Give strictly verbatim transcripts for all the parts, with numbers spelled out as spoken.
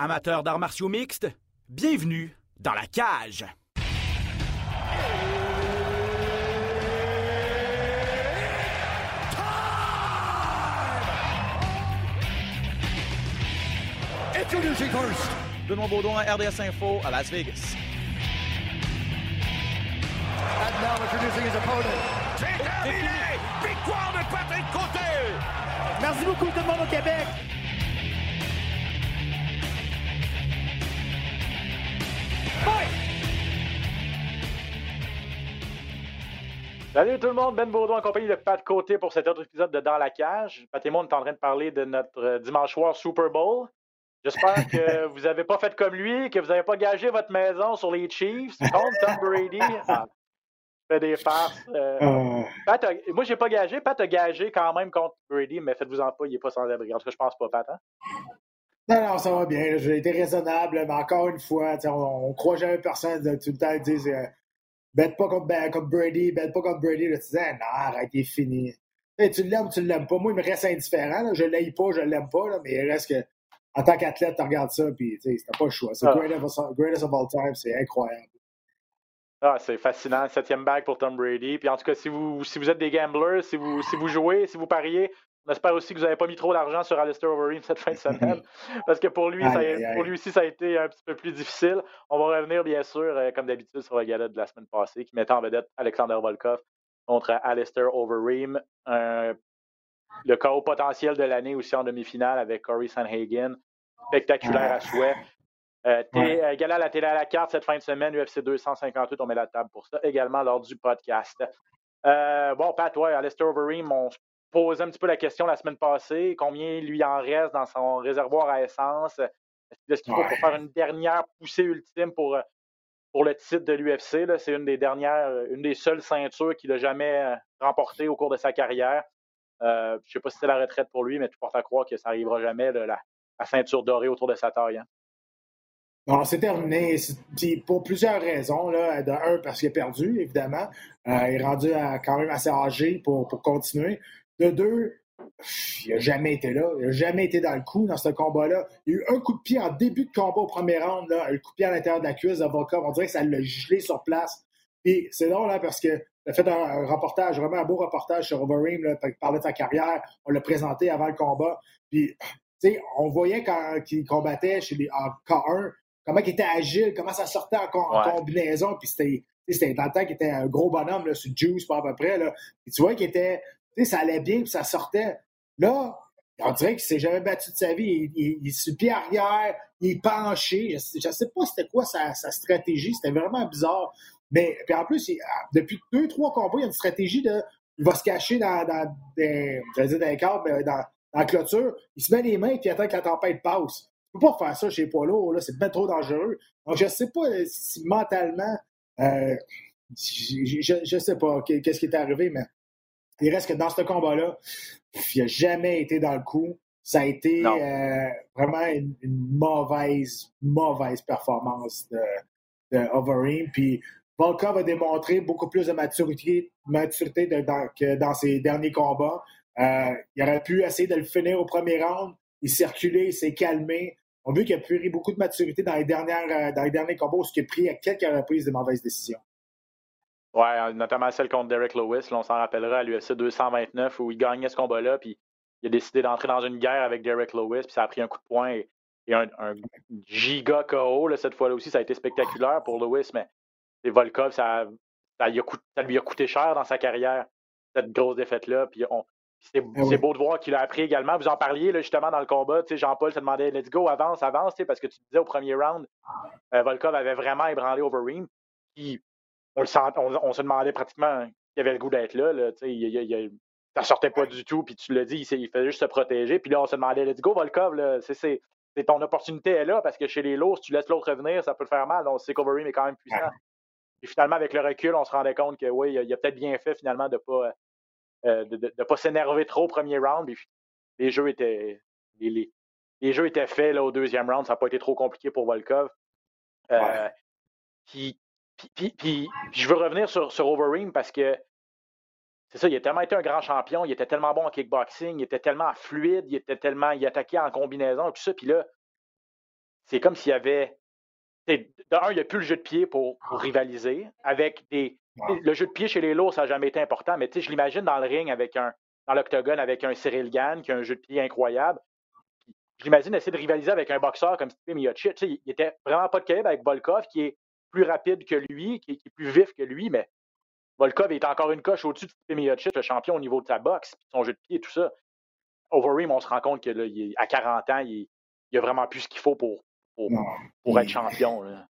Amateurs d'arts martiaux mixtes, bienvenue dans la cage! Introducing first! Benoît Baudouin, R D S Info à Las Vegas. And now introducing his opponent. C'est terminé! Victoire de Patrick Côté! Merci beaucoup tout le monde au Québec! Salut tout le monde, Ben Baudouin en compagnie de Pat Côté pour cet autre épisode de Dans la Cage. Pat et moi, on est en train de parler de notre dimanche soir Super Bowl. J'espère que vous n'avez pas fait comme lui, que vous n'avez pas gagé votre maison sur les Chiefs contre Tom Brady. Ah, fait des farces. Euh, oh. Pat a, moi, j'ai pas gagé. Pat a gagé quand même contre Brady, mais faites-vous-en pas, il n'est pas sans abri. En tout cas, je pense pas, Pat. Hein? Non, non, ça va bien. J'ai été raisonnable, mais encore une fois, on ne croit jamais personne. Tout le temps, ils disent euh, bête pas contre, contre Brady, bête pas contre Brady. Là, tu disais, non, arrête, il est fini. Hey, tu l'aimes ou tu ne l'aimes pas? Moi, il me reste indifférent. Là. Je ne l'aime pas, je ne l'aime pas, là, mais il reste que. En tant qu'athlète, tu regardes ça, puis tu sais, c'était pas le choix. C'est le ah. greatest, greatest of all time, c'est incroyable. Ah, c'est fascinant. Septième bague pour Tom Brady. Puis en tout cas, si vous, si vous êtes des gamblers, si vous, si vous jouez, si vous pariez, on espère aussi que vous n'avez pas mis trop d'argent sur Alistair Overeem cette fin de semaine. Parce que pour lui, aye, ça, aye. pour lui aussi, ça a été un petit peu plus difficile. On va revenir, bien sûr, comme d'habitude, sur la galette de la semaine passée, qui mettait en vedette Alexander Volkov contre Alistair Overeem. Un, le chaos potentiel de l'année aussi en demi-finale avec Corey Sandhagen. Spectaculaire à souhait. Euh, ouais. euh, Gala à la télé à la carte cette fin de semaine, U F C deux cent cinquante-huit, on met la table pour ça. Également lors du podcast. Euh, bon, Pat, ouais, Alistair Overeem, on se posait un petit peu la question la semaine passée. Combien lui en reste dans son réservoir à essence? Est-ce qu'il faut ouais. pour faire une dernière poussée ultime pour, pour le titre de l'U F C? Là? C'est une des dernières, une des seules ceintures qu'il n'a jamais remportée au cours de sa carrière. Euh, je ne sais pas si c'est la retraite pour lui, mais tu portes à croire que ça n'arrivera jamais, là, la, la ceinture dorée autour de sa taille. Hein? Bon, c'est terminé. Puis pour plusieurs raisons. Là, de un, parce qu'il a perdu, évidemment. Euh, il est rendu à, quand même assez âgé pour, pour continuer. De deux, pff, il n'a jamais été là. Il n'a jamais été dans le coup dans ce combat-là. Il y a eu un coup de pied en début de combat au premier round. Là, un coup de pied à l'intérieur de la cuisse de Volkov. On dirait que ça l'a gelé sur place. Puis c'est drôle hein, parce que il a fait un reportage, vraiment un beau reportage sur Overeem, là, il parlait de sa carrière, on l'a présenté avant le combat. Puis, tu sais, on voyait quand qu'il combattait chez les, en K un, comment il était agile, comment ça sortait en, en ouais. combinaison. Puis c'était, c'était dans le temps qu'il était un gros bonhomme, là, sur Juice, pas à peu près. Là. Puis tu vois qu'il était, tu sais, ça allait bien, puis ça sortait. Là, on dirait qu'il ne s'est jamais battu de sa vie. Il, il, il est sur le pied arrière, il est penché. Je ne sais pas c'était quoi sa, sa stratégie, c'était vraiment bizarre. Mais puis en plus, il, depuis deux, trois combats, il y a une stratégie de. Il va se cacher dans, dans des. Je vais dire dans les cadres, mais dans, dans la clôture. Il se met les mains et il attend que la tempête passe. Il ne peut pas faire ça chez les poids lourds, là, c'est bien trop dangereux. Donc je ne sais pas si mentalement. Euh, je ne sais pas qu'est-ce qui est arrivé, mais il reste que dans ce combat-là, il n'a jamais été dans le coup. Ça a été euh, vraiment une, une mauvaise, mauvaise performance de, de Overeem. Puis. Volkov a démontré beaucoup plus de maturité, maturité de, dans, que dans ses derniers combats. Euh, il aurait pu essayer de le finir au premier round. Il s'est reculé, il s'est calmé. On a vu qu'il a pris beaucoup de maturité dans les, dernières, dans les derniers combats, ce qui a pris à quelques reprises de mauvaises décisions. Oui, notamment celle contre Derek Lewis. Là, on s'en rappellera à l'U F C deux cent vingt-neuf où il gagnait ce combat-là. Puis il a décidé d'entrer dans une guerre avec Derek Lewis. Puis ça a pris un coup de poing et, et un, un giga K O. Là, cette fois-là aussi, ça a été spectaculaire pour Lewis, mais et Volkov, ça, ça, lui a coûté, ça lui a coûté cher dans sa carrière, cette grosse défaite-là. Puis on, c'est, oui. c'est beau de voir qu'il a appris également. Vous en parliez là, justement dans le combat. Jean-Paul se demandait « Let's go, avance, avance », parce que tu disais au premier round, euh, Volkov avait vraiment ébranlé Overeem. Puis on, le sent, on, on se demandait pratiquement hein, qu'il avait le goût d'être là. là il, il, il, ça sortait pas du tout. Puis tu l'as dit, il, il fallait juste se protéger. Puis là, on se demandait « Let's go, Volkov, là, c'est, c'est, c'est ton opportunité est là, parce que chez les lourds, si tu laisses l'autre revenir, ça peut le faire mal. » On sait qu'Overeem est quand même puissant. Oui. Et finalement, avec le recul, on se rendait compte que oui, il a, il a peut-être bien fait finalement de ne pas, euh, de, de, de pas s'énerver trop au premier round. Et puis, les jeux étaient les, les, les jeux étaient faits là, au deuxième round. Ça n'a pas été trop compliqué pour Volkov. Euh, ouais. puis, puis, puis, puis, puis je veux revenir sur, sur Overeem parce que c'est ça, il a tellement été un grand champion, il était tellement bon en kickboxing, il était tellement fluide, il était tellement. Il attaquait en combinaison et tout ça. Puis là, c'est comme s'il y avait... D'un, il n'y a plus le jeu de pied pour, pour rivaliser. Avec des, wow. Le jeu de pied chez les lourds, ça n'a jamais été important, mais je l'imagine dans le ring, avec un, dans l'octogone, avec un Cyril Gane qui a un jeu de pied incroyable. Je l'imagine essayer de rivaliser avec un boxeur comme Stipe Miocic. Il n'était vraiment pas de calibre avec Volkov, qui est plus rapide que lui, qui est, qui est plus vif que lui, mais Volkov est encore une coche au-dessus de Stipe Miocic, le champion au niveau de sa boxe, son jeu de pied et tout ça. Overeem, on se rend compte qu'à quarante ans, il n'a vraiment plus ce qu'il faut pour, pour, pour être champion. Là.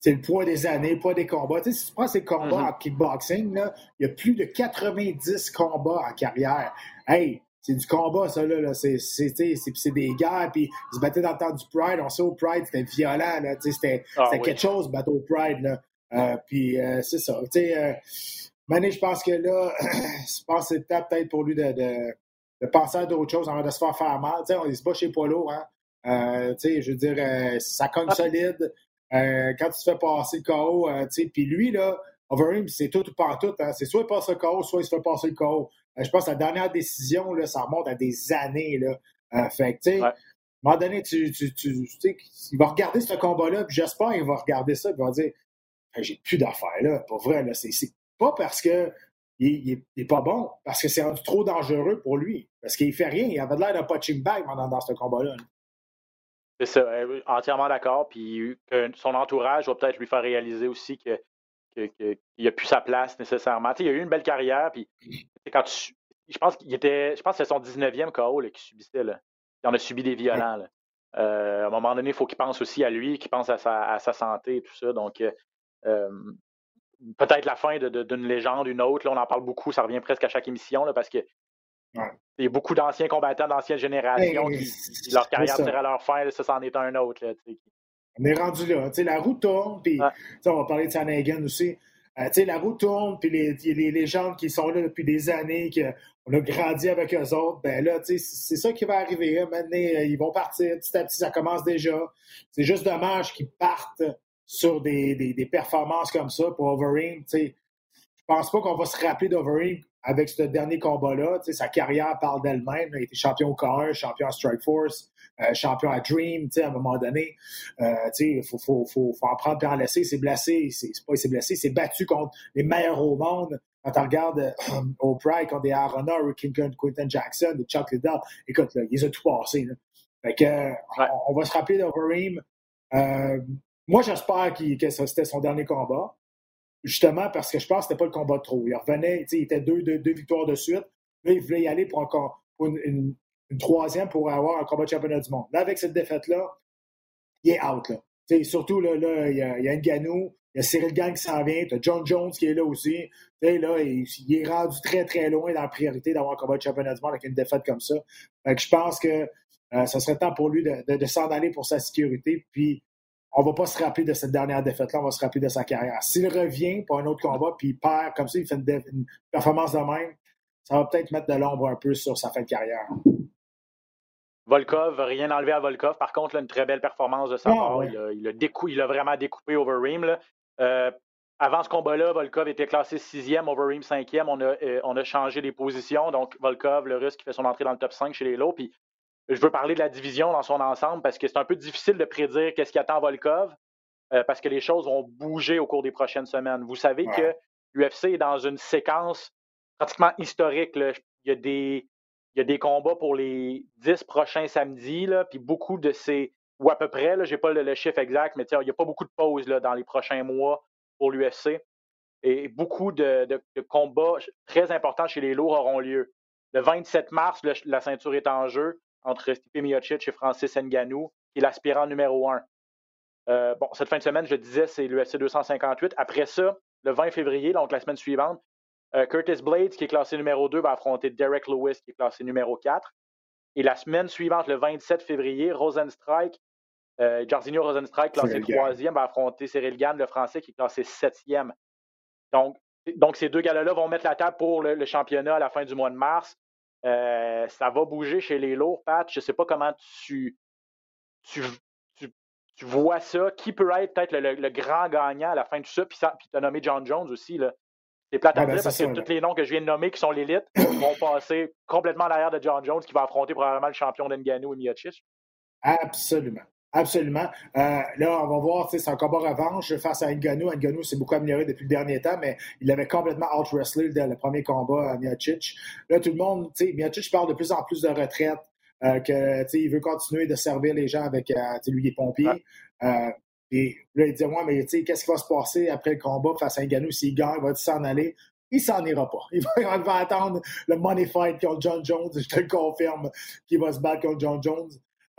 C'est le poids des années, le poids des combats. Tu sais, si tu prends ces combats mm-hmm. en kickboxing, là, il y a plus de quatre-vingt-dix combats en carrière. Hey, c'est du combat, ça, là. là. C'est, c'est, c'est, c'est, c'est des guerres, puis ils se battaient dans le temps du Pride. On sait au Pride, c'était violent, là. Tu sais, c'était, ah, c'était oui. quelque chose, le bateau Pride, là. Euh, puis euh, c'est ça. Tu sais, euh, Mané, je pense que là, je pense que c'est peut-être pour lui de... de de penser à d'autres choses avant de se faire faire mal. Tu sais, on ne se bat chez Polo, hein. Euh, tu sais, je veux dire, euh, ça cogne solide. Euh, quand tu te fais passer le K O, euh, tu sais, puis lui, là, Overeem, c'est tout ou pas tout, hein. C'est soit il passe le K O, soit il se fait passer le K O. Euh, je pense que la dernière décision, là, ça remonte à des années, là. Euh, fait que, tu sais, ouais. à un moment donné, tu, tu, tu, tu sais, il va regarder ce combat-là, puis j'espère qu'il va regarder ça, puis il va dire, hey, j'ai plus d'affaires, là. Pour vrai, là, c'est, c'est pas parce que il n'est pas bon, parce que c'est rendu trop dangereux pour lui. Parce qu'il ne fait rien. Il avait l'air d'un punching bag dans, dans ce combat-là. C'est ça. Entièrement d'accord. Puis son entourage va peut-être lui faire réaliser aussi que, que, que, qu'il n'a plus sa place nécessairement. Tu sais, il a eu une belle carrière. Puis, quand tu, je, pense qu'il était, je pense que c'est son dix-neuvième K O là, qu'il subissait. Là. Il en a subi des violents. Là. Euh, à un moment donné, il faut qu'il pense aussi à lui, qu'il pense à sa, à sa santé et tout ça. Donc, euh, peut-être la fin de, de, d'une légende, une autre. Là, on en parle beaucoup, ça revient presque à chaque émission là, parce que ouais. il y a beaucoup d'anciens combattants, d'anciennes générations hey, qui leur carrière tire à leur fin. Là, ça, c'en est un autre. Là, on est rendu là. T'sais, la roue tourne, puis ouais. on va parler de Sandhagen aussi. Euh, t'sais, la roue tourne, puis les, les, les gens qui sont là depuis des années, qu'on a grandi avec eux autres, ben là, t'sais, c'est ça qui va arriver. Hein. Maintenant, ils vont partir petit à petit, ça commence déjà. C'est juste dommage qu'ils partent sur des, des, des performances comme ça pour Overeem. Je pense pas qu'on va se rappeler d'Overeem avec ce dernier combat-là. T'sais, sa carrière parle d'elle-même. Il était champion au K un, champion à Strike Force, euh, champion à Dream, à un moment donné. Euh, il faut, faut, faut, faut en prendre et en laisser. Il s'est blessé. C'est, c'est pas il s'est blessé, il s'est battu contre les meilleurs au monde. Quand on regarde euh, au Pride, contre des Arona, Ricky Quinton Jackson, des Chuck Liddell, écoute, là, ils ont tout passé. Là. Fait que, euh, on, on va se rappeler d'Overeem. Euh, Moi, j'espère qu'il, que ça, c'était son dernier combat, justement parce que je pense que c'était pas le combat de trop. Il revenait, il était deux, deux, deux victoires de suite. Là, il voulait y aller pour, un, pour une, une, une troisième pour avoir un combat de championnat du monde. Là, avec cette défaite-là, il est out. Là. T'sais, surtout, là, là, il y a, il y a Ngannou, il y a Cyril Gane qui s'en vient, tu as John Jones qui est là aussi. T'sais, là, il, il est rendu très, très loin dans la priorité d'avoir un combat de championnat du monde avec une défaite comme ça. Fait que je pense que euh, ça serait temps pour lui de, de, de s'en aller pour sa sécurité, puis on ne va pas se rappeler de cette dernière défaite-là, on va se rappeler de sa carrière. S'il revient pour un autre combat puis il perd, comme ça, il fait une, dé- une performance de même, ça va peut-être mettre de l'ombre un peu sur sa fin de carrière. Volkov, rien enlevé à Volkov. Par contre, là, une très belle performance de sa part. Oh, ouais. il, a, il, a décou- il a vraiment découpé Overeem. Là. Euh, avant ce combat-là, Volkov était classé sixième, Overeem cinquième. On a, euh, on a changé les positions. Donc, Volkov, le Russe, qui fait son entrée dans le top cinq chez les lots. Puis je veux parler de la division dans son ensemble parce que c'est un peu difficile de prédire qu'est-ce qui attend Volkov euh, parce que les choses vont bouger au cours des prochaines semaines. Vous savez ouais. que l'U F C est dans une séquence pratiquement historique. Là. Il y a des, il y a des combats pour les dix prochains samedis, là, puis beaucoup de ces, ou à peu près, là, j'ai pas le, le chiffre exact, mais il n'y a pas beaucoup de pauses là, dans les prochains mois pour l'U F C. Et beaucoup de, de, de combats très importants chez les lourds auront lieu. Le vingt-sept mars, le, la ceinture est en jeu entre Stipe Miocic et Francis Ngannou, qui est l'aspirant numéro un. Euh, bon, cette fin de semaine, je le disais, c'est l'U F C deux cent cinquante-huit. Après ça, le vingt février, donc la semaine suivante, euh, Curtis Blades, qui est classé numéro deux, va affronter Derek Lewis, qui est classé numéro quatre. Et la semaine suivante, le vingt-sept février, Rosenstrike, euh, Jairzinho Rosenstrike, classé troisième, va affronter Cyril Gane, le Français, qui est classé septième. Donc, donc ces deux gars-là vont mettre la table pour le, le championnat à la fin du mois de mars. Euh, ça va bouger chez les lourds, Pat. Je ne sais pas comment tu, tu, tu, tu vois ça. Qui peut être peut-être le, le, le grand gagnant à la fin de ça? Puis tu as nommé John Jones aussi. Là. C'est plate à ah dire ben, parce ça, que là. Tous les noms que je viens de nommer qui sont l'élite vont passer complètement derrière de John Jones qui va affronter probablement le champion d'Ngannou et Miocic. Absolument. Absolument. Euh, là, on va voir, c'est un combat revanche face à Ngannou. Ngannou s'est beaucoup amélioré depuis le dernier temps, mais il avait complètement out-wrestlé le premier combat à Miocic. Là, tout le monde, tu sais, Miocic parle de plus en plus de retraite, euh, que, tu sais, il veut continuer de servir les gens avec, euh, lui, il est pompier. Euh, et là, il dit, ouais, mais tu sais, qu'est-ce qui va se passer après le combat face à Ngannou? S'il gagne, va-t-il s'en aller? Il s'en ira pas. Il va, il va attendre le money fight contre John Jones. Je te le confirme qu'il va se battre contre John Jones.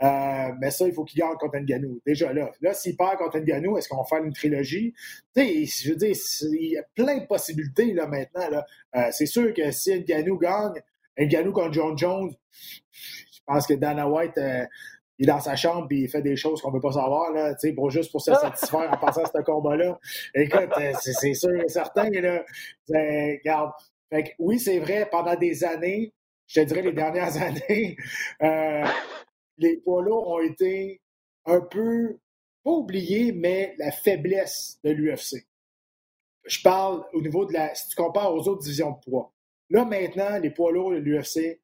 Euh, mais ça, il faut qu'il gagne contre Ngannou. Déjà là, là s'il perd contre Ngannou, est-ce qu'on va faire une trilogie? Tu sais, je veux dire, il y a plein de possibilités là maintenant. Là. Euh, c'est sûr que si Ngannou gagne, Ngannou contre John Jones, je pense que Dana White, euh, il est dans sa chambre et il fait des choses qu'on ne veut pas savoir, là, pour, juste pour se satisfaire en passant à ce combat-là. Écoute, c'est, c'est sûr et certain. Là, regarde. Fait que, oui, c'est vrai, pendant des années, je te dirais les dernières années, euh, les poids lourds ont été un peu, pas oubliés, mais la faiblesse de l'U F C. Je parle au niveau de la... Si tu compares aux autres divisions de poids. Là, maintenant, les poids lourds de l'U F C...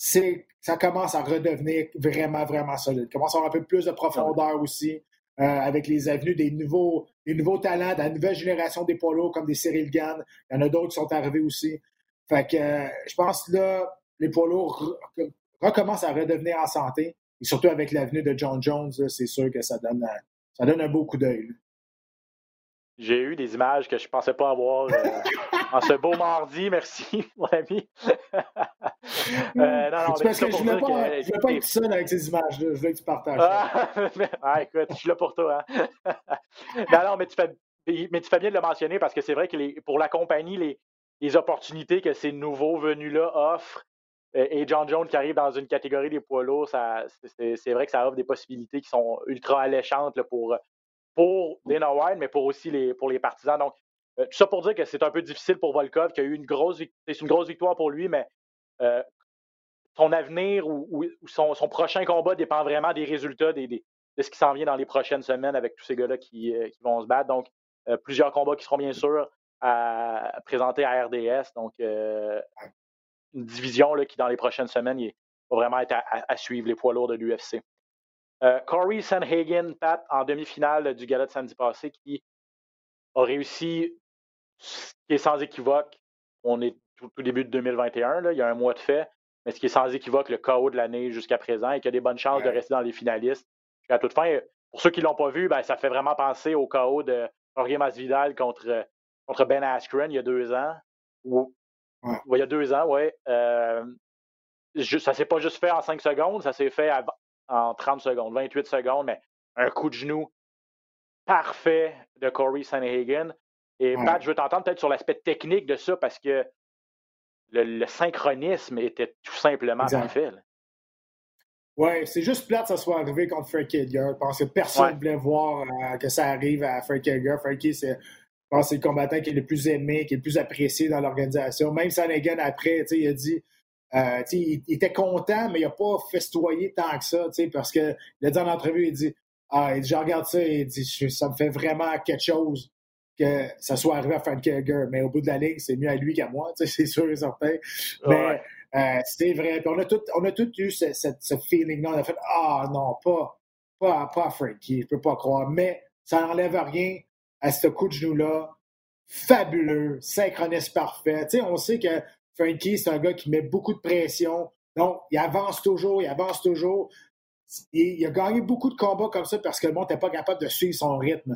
C'est, ça commence à redevenir vraiment, vraiment solide. Commence à avoir un peu plus de profondeur aussi, euh, avec les avenues des nouveaux, des nouveaux talents, de la nouvelle génération des poids lourds, comme des Cyril Gane. Il y en a d'autres qui sont arrivés aussi. Fait que euh, je pense que là, les poids lourds re- recommencent à redevenir en santé. Et surtout avec l'avenue de John Jones, là, c'est sûr que ça donne, un, ça donne un beau coup d'œil. Là. J'ai eu des images que je ne pensais pas avoir euh, en ce beau mardi. Merci, mon ami. Euh, non, non, c'est parce que je ne voulais pas, que, je voulais pas être seul avec ces images. Je voulais que tu partages. Ah, mais, ah, écoute, je suis là pour toi. Hein. non, non, mais tu, fais, mais tu fais bien de le mentionner parce que c'est vrai que les, pour la compagnie, les, les opportunités que ces nouveaux venus-là offrent et John Jones qui arrive dans une catégorie des poids lourds, ça, c'est, c'est vrai que ça offre des possibilités qui sont ultra alléchantes là, pour, pour Dana White, mais pour aussi les, pour les partisans. Donc, tout ça pour dire que c'est un peu difficile pour Volkov, qui a eu une grosse, c'est une grosse victoire pour lui, mais Euh, son avenir ou, ou son, son prochain combat dépend vraiment des résultats, des, des, de ce qui s'en vient dans les prochaines semaines avec tous ces gars-là qui, euh, qui vont se battre. Donc, euh, plusieurs combats qui seront bien sûr à, à présenter à R D S. Donc, euh, une division là, qui, dans les prochaines semaines, il va vraiment être à, à, à suivre les poids lourds de l'U F C. Euh, Corey Sandhagen, Pat, en demi-finale du gala de samedi passé, qui a réussi, ce qui est sans équivoque, on est tout, tout début de deux mille vingt et un, là, il y a un mois de fait, mais ce qui est sans équivoque le K O de l'année jusqu'à présent et qui a des bonnes chances ouais. de rester dans les finalistes. Puis à toute fin, pour ceux qui ne l'ont pas vu, ben, ça fait vraiment penser au K O de Jorge Masvidal contre, contre Ben Askren il y a deux ans. Ou, ouais. ou il y a deux ans, oui. Euh, ça ne s'est pas juste fait en cinq secondes, ça s'est fait à, en trente secondes, vingt-huit secondes, mais un coup de genou parfait de Corey Sandhagen. Et ouais. Pat, je veux t'entendre peut-être sur l'aspect technique de ça parce que Le, le synchronisme était tout simplement parfait. Oui, c'est juste plate que ça soit arrivé contre Frankie Edgar. Je pense que personne ne ouais. voulait voir euh, que ça arrive à Frankie Edgar. Frankie, c'est, je pense que c'est le combattant qui est le plus aimé, qui est le plus apprécié dans l'organisation. Même Sandhagen, après, il a dit euh, il, il était content, mais il n'a pas festoyé tant que ça. Parce qu'il a dit en entrevue, il dit, ah, il dit je regarde ça, il dit ça me fait vraiment quelque chose que ça soit arrivé à Frankie Edgar. Mais au bout de la ligne, c'est mieux à lui qu'à moi, c'est sûr et certain. Mais ouais. euh, c'est vrai. Puis on a tous on a tout eu ce, ce, ce feeling-là. On a fait « Ah oh, non, pas, pas, pas Frankie, je peux pas croire. » Mais ça n'enlève rien à ce coup de genou-là. Fabuleux, synchronisme parfait. T'sais, on sait que Frankie, c'est un gars qui met beaucoup de pression. Donc, il avance toujours, il avance toujours. Il, il a gagné beaucoup de combats comme ça parce que le monde n'était pas capable de suivre son rythme.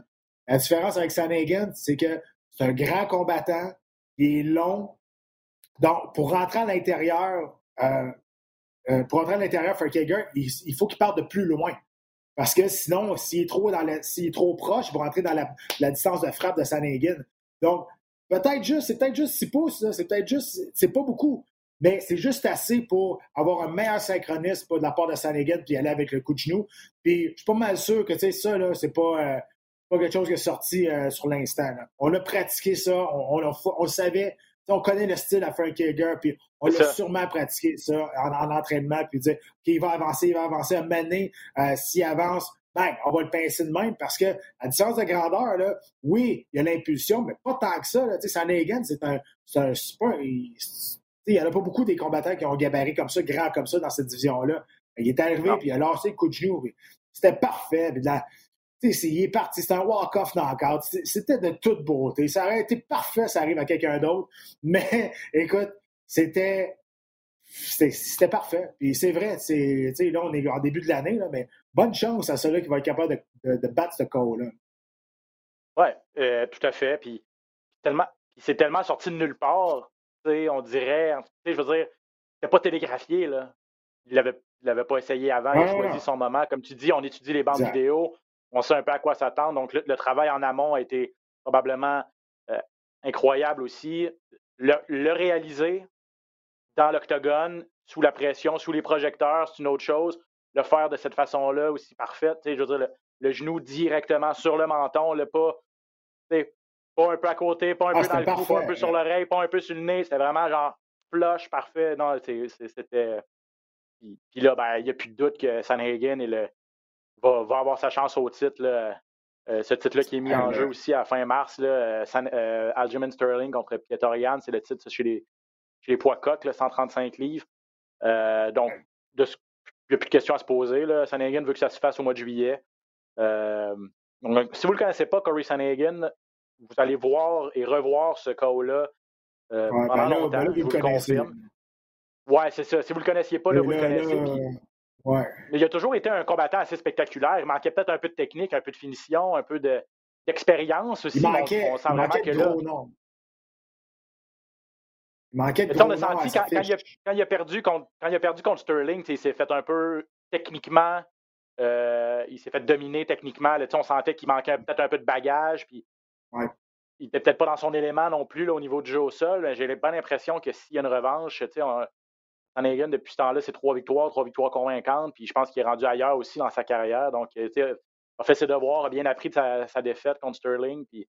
La différence avec Sandhagen, c'est que c'est un grand combattant, il est long. Donc, pour rentrer à l'intérieur, euh, euh, pour rentrer à l'intérieur, Frankie Edgar, il, il faut qu'il parte de plus loin. Parce que sinon, s'il est trop, dans la, s'il est trop proche, il va rentrer dans la, la distance de frappe de Sandhagen. Donc, peut-être juste, c'est peut-être juste six pouces, là, c'est peut-être juste, c'est pas beaucoup, mais c'est juste assez pour avoir un meilleur synchronisme de la part de Sandhagen puis aller avec le coup de genou. Puis, je suis pas mal sûr que, tu sais, ça, là, c'est pas... Euh, pas quelque chose qui est sorti euh, sur l'instant. Là. On a pratiqué ça, on, on, on savait, on connaît le style à Frankie Edgar, puis on c'est l'a ça. Sûrement pratiqué ça en, en entraînement, puis dire qu'il va avancer, il va avancer, à un moment donné, euh, s'il avance, ben, on va le pincer de même, parce que à distance de grandeur, là, oui, il y a l'impulsion, mais pas tant que ça. Sandhagen, c'est un, c'est un super... Il n'y en a pas beaucoup des combattants qui ont gabarit comme ça, grand comme ça, dans cette division-là. Il est arrivé, puis il a lancé le coup de genou. C'était parfait. Puis la, il est parti, c'était un walk-off knockout. C'était de toute beauté. Ça aurait été parfait, ça arrive à quelqu'un d'autre. Mais écoute, c'était. C'était, c'était parfait. Puis c'est vrai, c'est, là, on est en début de l'année, là, mais bonne chance à ceux-là qui vont être capables de, de, de battre ce call-là. Oui, euh, tout à fait. Puis tellement, c'est tellement sorti de nulle part. On dirait, je veux dire, c'était pas télégraphié, là. Il l'avait, il l'avait pas essayé avant, il a ah, choisi son moment. Comme tu dis, on étudie les bandes exact. Vidéo, on sait un peu à quoi s'attendre. Donc, le, le travail en amont a été probablement euh, incroyable aussi. Le, le réaliser dans l'octogone, sous la pression, sous les projecteurs, c'est une autre chose. Le faire de cette façon-là aussi parfaite, je veux dire, le, le genou directement sur le menton, le pas, pas un peu à côté, pas un ah, peu dans le parfait, cou, pas un peu ouais. sur l'oreille, pas un peu sur le nez. C'était vraiment genre flush, parfait. Non, c'est, c'est, c'était... Puis, puis là, ben, il n'y a plus de doute que Sandhagen est le, va, va avoir sa chance au titre. Là. Euh, ce titre-là qui est mis ah, en ouais. jeu aussi à fin mars. Là, San, euh, Aljamain Sterling contre Petr Yan, c'est le titre ça, chez les J'ai les poids coques, cent trente-cinq livres. Euh, donc, il n'y a plus de questions à se poser. Là. Sandhagen veut que ça se fasse au mois de juillet. Euh, donc, si vous ne le connaissez pas, Corey Sandhagen, vous allez voir et revoir ce cas-là euh, ouais, pendant ben là, longtemps. Ben là, je vous le confirme. Oui, c'est ça. Si vous ne le connaissiez pas, là, vous là, le connaissez. Là, puis... ouais. Mais il a toujours été un combattant assez spectaculaire. Il manquait peut-être un peu de technique, un peu de finition, un peu de... d'expérience aussi. Il manquait, on, on sent il manquait vraiment que gros, là... non. Manquait de on a senti quand, quand, il a, quand, il a perdu contre, quand il a perdu contre Sterling, il s'est fait un peu techniquement, euh, il s'est fait dominer techniquement. Là, on sentait qu'il manquait peut-être un peu de bagage. Puis ouais. Il n'était peut-être pas dans son élément non plus là, au niveau du jeu au sol. J'ai bien l'impression que s'il y a une revanche, Sandhagen, depuis ce temps-là, c'est trois victoires, trois victoires convaincantes. Puis je pense qu'il est rendu ailleurs aussi dans sa carrière. Donc, il a fait ses devoirs, a bien appris de sa, sa défaite contre Sterling. Puis,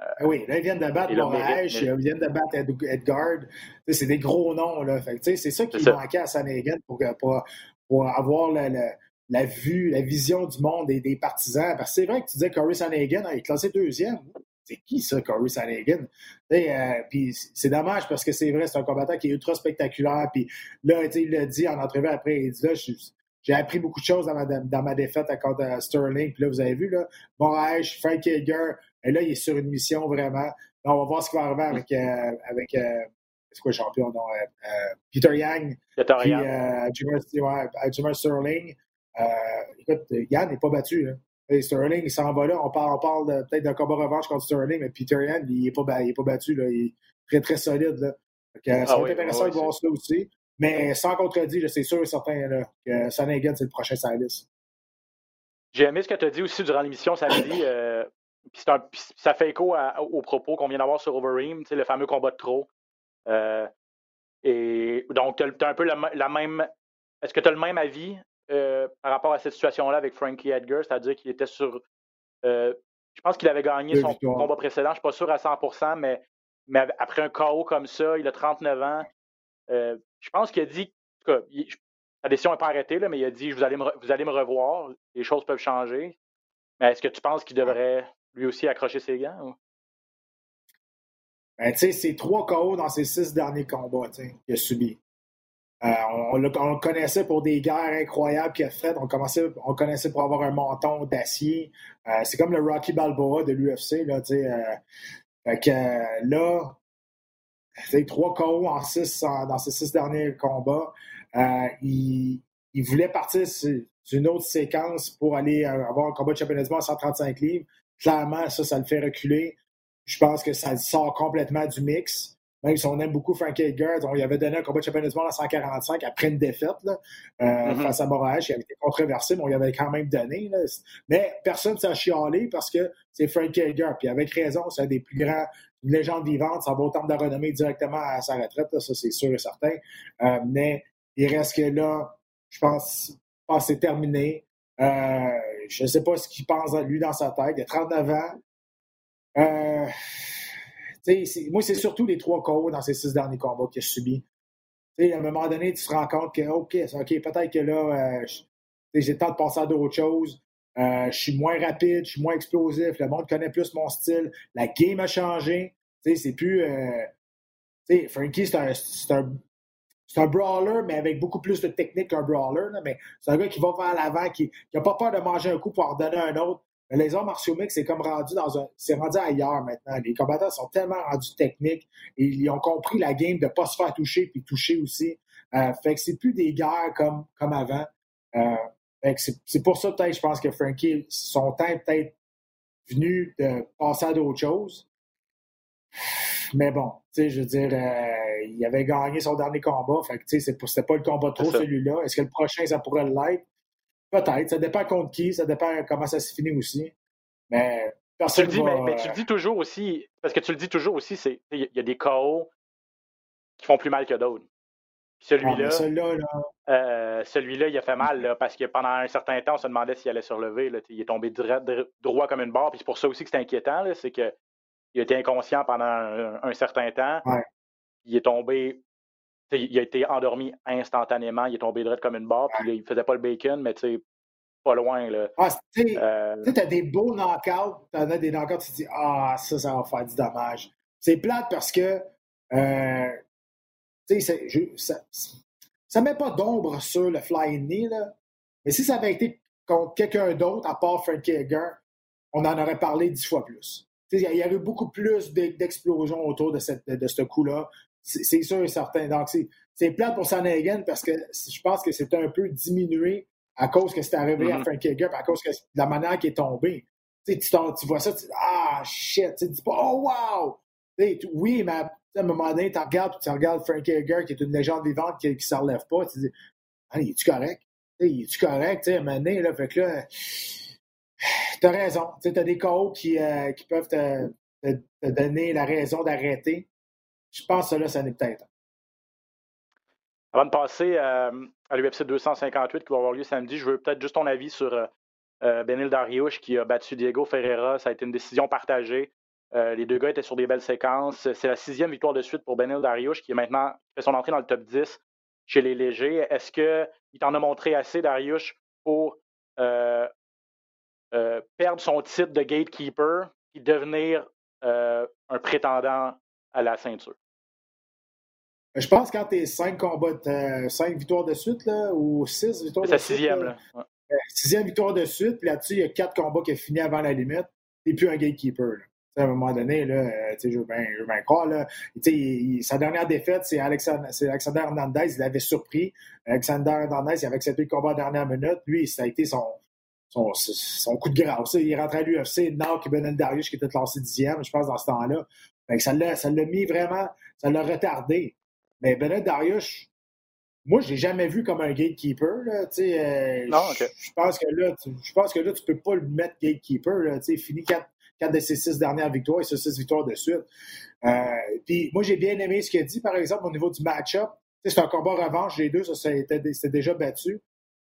Euh, oui, là, ils viennent de battre Moraes, ils viennent de battre Ed- Edgard. T'sais, c'est des gros noms, là. Fait que, c'est ça qui manquait à Sandhagen pour, pour, pour avoir la, la, la vue, la vision du monde et des partisans. Parce que c'est vrai que tu disais Corey Sandhagen, il est classé deuxième. C'est qui ça, Corey Sandhagen? Euh, puis c'est dommage parce que c'est vrai, c'est un combattant qui est ultra spectaculaire. Puis là, il l'a dit en entrevue après, il dit là, je suis. J'ai appris beaucoup de choses dans ma, dans ma défaite à contre Sterling. Puis là, vous avez vu, là, Moraes, Frankie Edgar, et là, il est sur une mission vraiment. Là, on va voir ce qui va arriver avec, euh, avec euh, c'est quoi le champion, non? Euh, Petr Yan. Petr Yan. Puis euh, Aljamain Sterling. Euh, écoute, Yan n'est pas battu, là. Et Sterling, il s'en va là. On parle, on parle de, peut-être d'un combat revanche contre Sterling, mais Petr Yan, il n'est pas, pas battu, là. Il est très, très solide, là. Donc, euh, ah, ça va oui, être intéressant oui, de voir ça aussi. Mais sans contredire, c'est sûr et certain là, que Sandhagen, c'est le prochain sur la liste. J'ai aimé ce que tu as dit aussi durant l'émission samedi. Euh, c'est un, ça fait écho à, aux propos qu'on vient d'avoir sur Overeem, le fameux combat de trop. Euh, et donc, tu as un peu la, la même. Est-ce que tu as le même avis euh, par rapport à cette situation-là avec Frankie Edgar? C'est-à-dire qu'il était sur. Euh, je pense qu'il avait gagné son combat précédent. Je ne suis pas sûr à cent pour cent, mais, mais après un K O comme ça, il a trente-neuf ans. Euh, je pense qu'il a dit, en tout cas, il, sa décision n'est pas arrêtée, là, mais il a dit, vous allez, me, vous allez me revoir, les choses peuvent changer. Mais est-ce que tu penses qu'il devrait lui aussi accrocher ses gants? Ou? Ben, tu sais, c'est trois K O dans ses six derniers combats qu'il a subis. Euh, on, on, le, on le connaissait pour des guerres incroyables qu'il a faites. On, on le connaissait pour avoir un menton d'acier. Euh, c'est comme le Rocky Balboa de l'U F C. Là, euh, fait que, euh, là... C'est trois K O en six, en, dans ces six derniers combats. Euh, il, il voulait partir sur, sur une autre séquence pour aller euh, avoir un combat de championnat du monde à cent trente-cinq livres. Clairement, ça, ça le fait reculer. Je pense que ça sort complètement du mix. Même si on aime beaucoup Frankie Edgar, on lui avait donné un combat de championnat du monde à cent quarante-cinq après une défaite là, euh, mm-hmm. face à Moraes. Il avait été controversé, mais on lui avait quand même donné. Là. Mais personne ne s'est chialé parce que c'est Frankie Edgar. Puis avec raison, c'est un des plus grands. Une légende vivante, ça va autant de renommée directement à sa retraite, là, ça c'est sûr et certain. Euh, mais il reste que là, je pense, je pense que c'est terminé. Euh, je ne sais pas ce qu'il pense, lui, dans sa tête. Il a trente-neuf ans. Euh, c'est, moi, c'est surtout les trois K O dans ces six derniers combats qu'il a subis. T'sais, à un moment donné, tu te rends compte que, OK, okay peut-être que là, euh, j'ai le temps de penser à d'autres choses. Euh, je suis moins rapide, je suis moins explosif, le monde connaît plus mon style, la game a changé, tu sais, c'est plus... Euh, tu sais, Frankie, c'est un, c'est, un, C'est un brawler, mais avec beaucoup plus de technique qu'un brawler. Là, mais c'est un gars qui va vers l'avant, qui n'a pas peur de manger un coup pour en donner un autre. Les arts martiaux mixtes, c'est comme rendu dans un. C'est rendu ailleurs maintenant. Les combattants sont tellement rendus techniques et ils ont compris la game de ne pas se faire toucher puis toucher aussi. Euh, fait que c'est plus des guerres comme, comme avant. Euh, fait que c'est, c'est pour ça, peut-être, je pense que Frankie, son temps est peut-être venu de passer à d'autres choses. Mais bon, tu sais, je veux dire, euh, il avait gagné son dernier combat. Fait que, tu sais, c'est, c'était pas le combat trop, celui-là. Est-ce que le prochain, ça pourrait l'être? Peut-être. Ça dépend contre qui, ça dépend comment ça se finit aussi. Mais personne tu le dis, va... mais, mais tu le dis toujours aussi, parce que tu le dis toujours aussi, c'est il y a des K O qui font plus mal que d'autres. Puis celui-là, ah, celui-là, là... euh, celui-là, il a fait mal là, parce que pendant un certain temps, on se demandait s'il allait se relever. Là, il est tombé droit, droit comme une barre. Puis c'est pour ça aussi que c'est inquiétant, là, c'est que il a été inconscient pendant un, un certain temps. Ouais. Il est tombé. Il a été endormi instantanément, il est tombé droit comme une barre, puis là, il faisait pas le bacon, mais tu sais, pas loin. Là. Ah, tu euh... sais, t'as des beaux knockouts, t'en as des knockouts, tu te dis, ah, ça, ça va faire du dommage. C'est plate parce que, euh, tu sais, ça, ça met pas d'ombre sur le flying knee, là, mais si ça avait été contre quelqu'un d'autre, à part Frankie Edgar, on en aurait parlé dix fois plus. Tu sais, il y a eu beaucoup plus d'explosions autour de, cette, de, de ce coup-là. C'est, c'est sûr et certain. Donc, c'est, c'est plate pour Sandhagen parce que je pense que c'était un peu diminué à cause que c'était arrivé mm-hmm. à Frankie Edgar à cause que de la manière qu'il est tombé. Tu, tu vois ça, tu dis « Ah, shit! » Tu dis pas « Oh, wow! » Oui, mais à un moment donné, tu regardes tu regardes Frankie Edgar qui est une légende vivante qui ne se relève pas. Tu dis « Ah, il est-tu correct? » Il est-tu correct? À un moment donné, là, fait que là, t'as raison. T'sais, t'as des K O qui, euh, qui peuvent te, te, te donner la raison d'arrêter. Je pense que là, ça n'est peut-être. Avant de passer euh, à l'U F C deux cent cinquante-huit qui va avoir lieu samedi, je veux peut-être juste ton avis sur euh, Benil Dariush qui a battu Diego Ferreira. Ça a été une décision partagée. Euh, les deux gars étaient sur des belles séquences. C'est la sixième victoire de suite pour Benil Dariush qui est maintenant fait son entrée dans le top dix chez les légers. Est-ce qu'il t'en a montré assez, Dariush, pour euh, euh, perdre son titre de gatekeeper et devenir euh, un prétendant à la ceinture? Je pense que quand t'es cinq combats, t'as cinq victoires de suite, là, ou six victoires c'est de suite. C'est la sixième, là. là. Ouais. Sixième victoire de suite, puis là-dessus, il y a quatre combats qui ont fini avant la limite. T'es plus un gatekeeper, là. T'sais, à un moment donné, là, je veux bien ben croire, là. Il, sa dernière défaite, c'est Alexander, c'est Alexander Hernandez, il l'avait surpris. Alexander Hernandez, il avait accepté le combat à la dernière minute. Lui, ça a été son, son, son coup de grâce. Il est rentré à l'U F C, Nord, Benil Dariush, qui était classé dixième, je pense, dans ce temps-là. Fait que ça l'a, ça l'a mis vraiment, ça l'a retardé. Mais Benil Dariush, moi, je l'ai jamais vu comme un gatekeeper. Là, euh, non, okay. Je pense que là, tu ne peux pas le mettre gatekeeper. Là, il finit quatre, quatre de ses six dernières victoires et ses six victoires de suite. Euh, puis moi, j'ai bien aimé ce qu'il a dit, par exemple, au niveau du match-up. T'sais, c'est un combat revanche, les deux, ça, ça c'était déjà battu.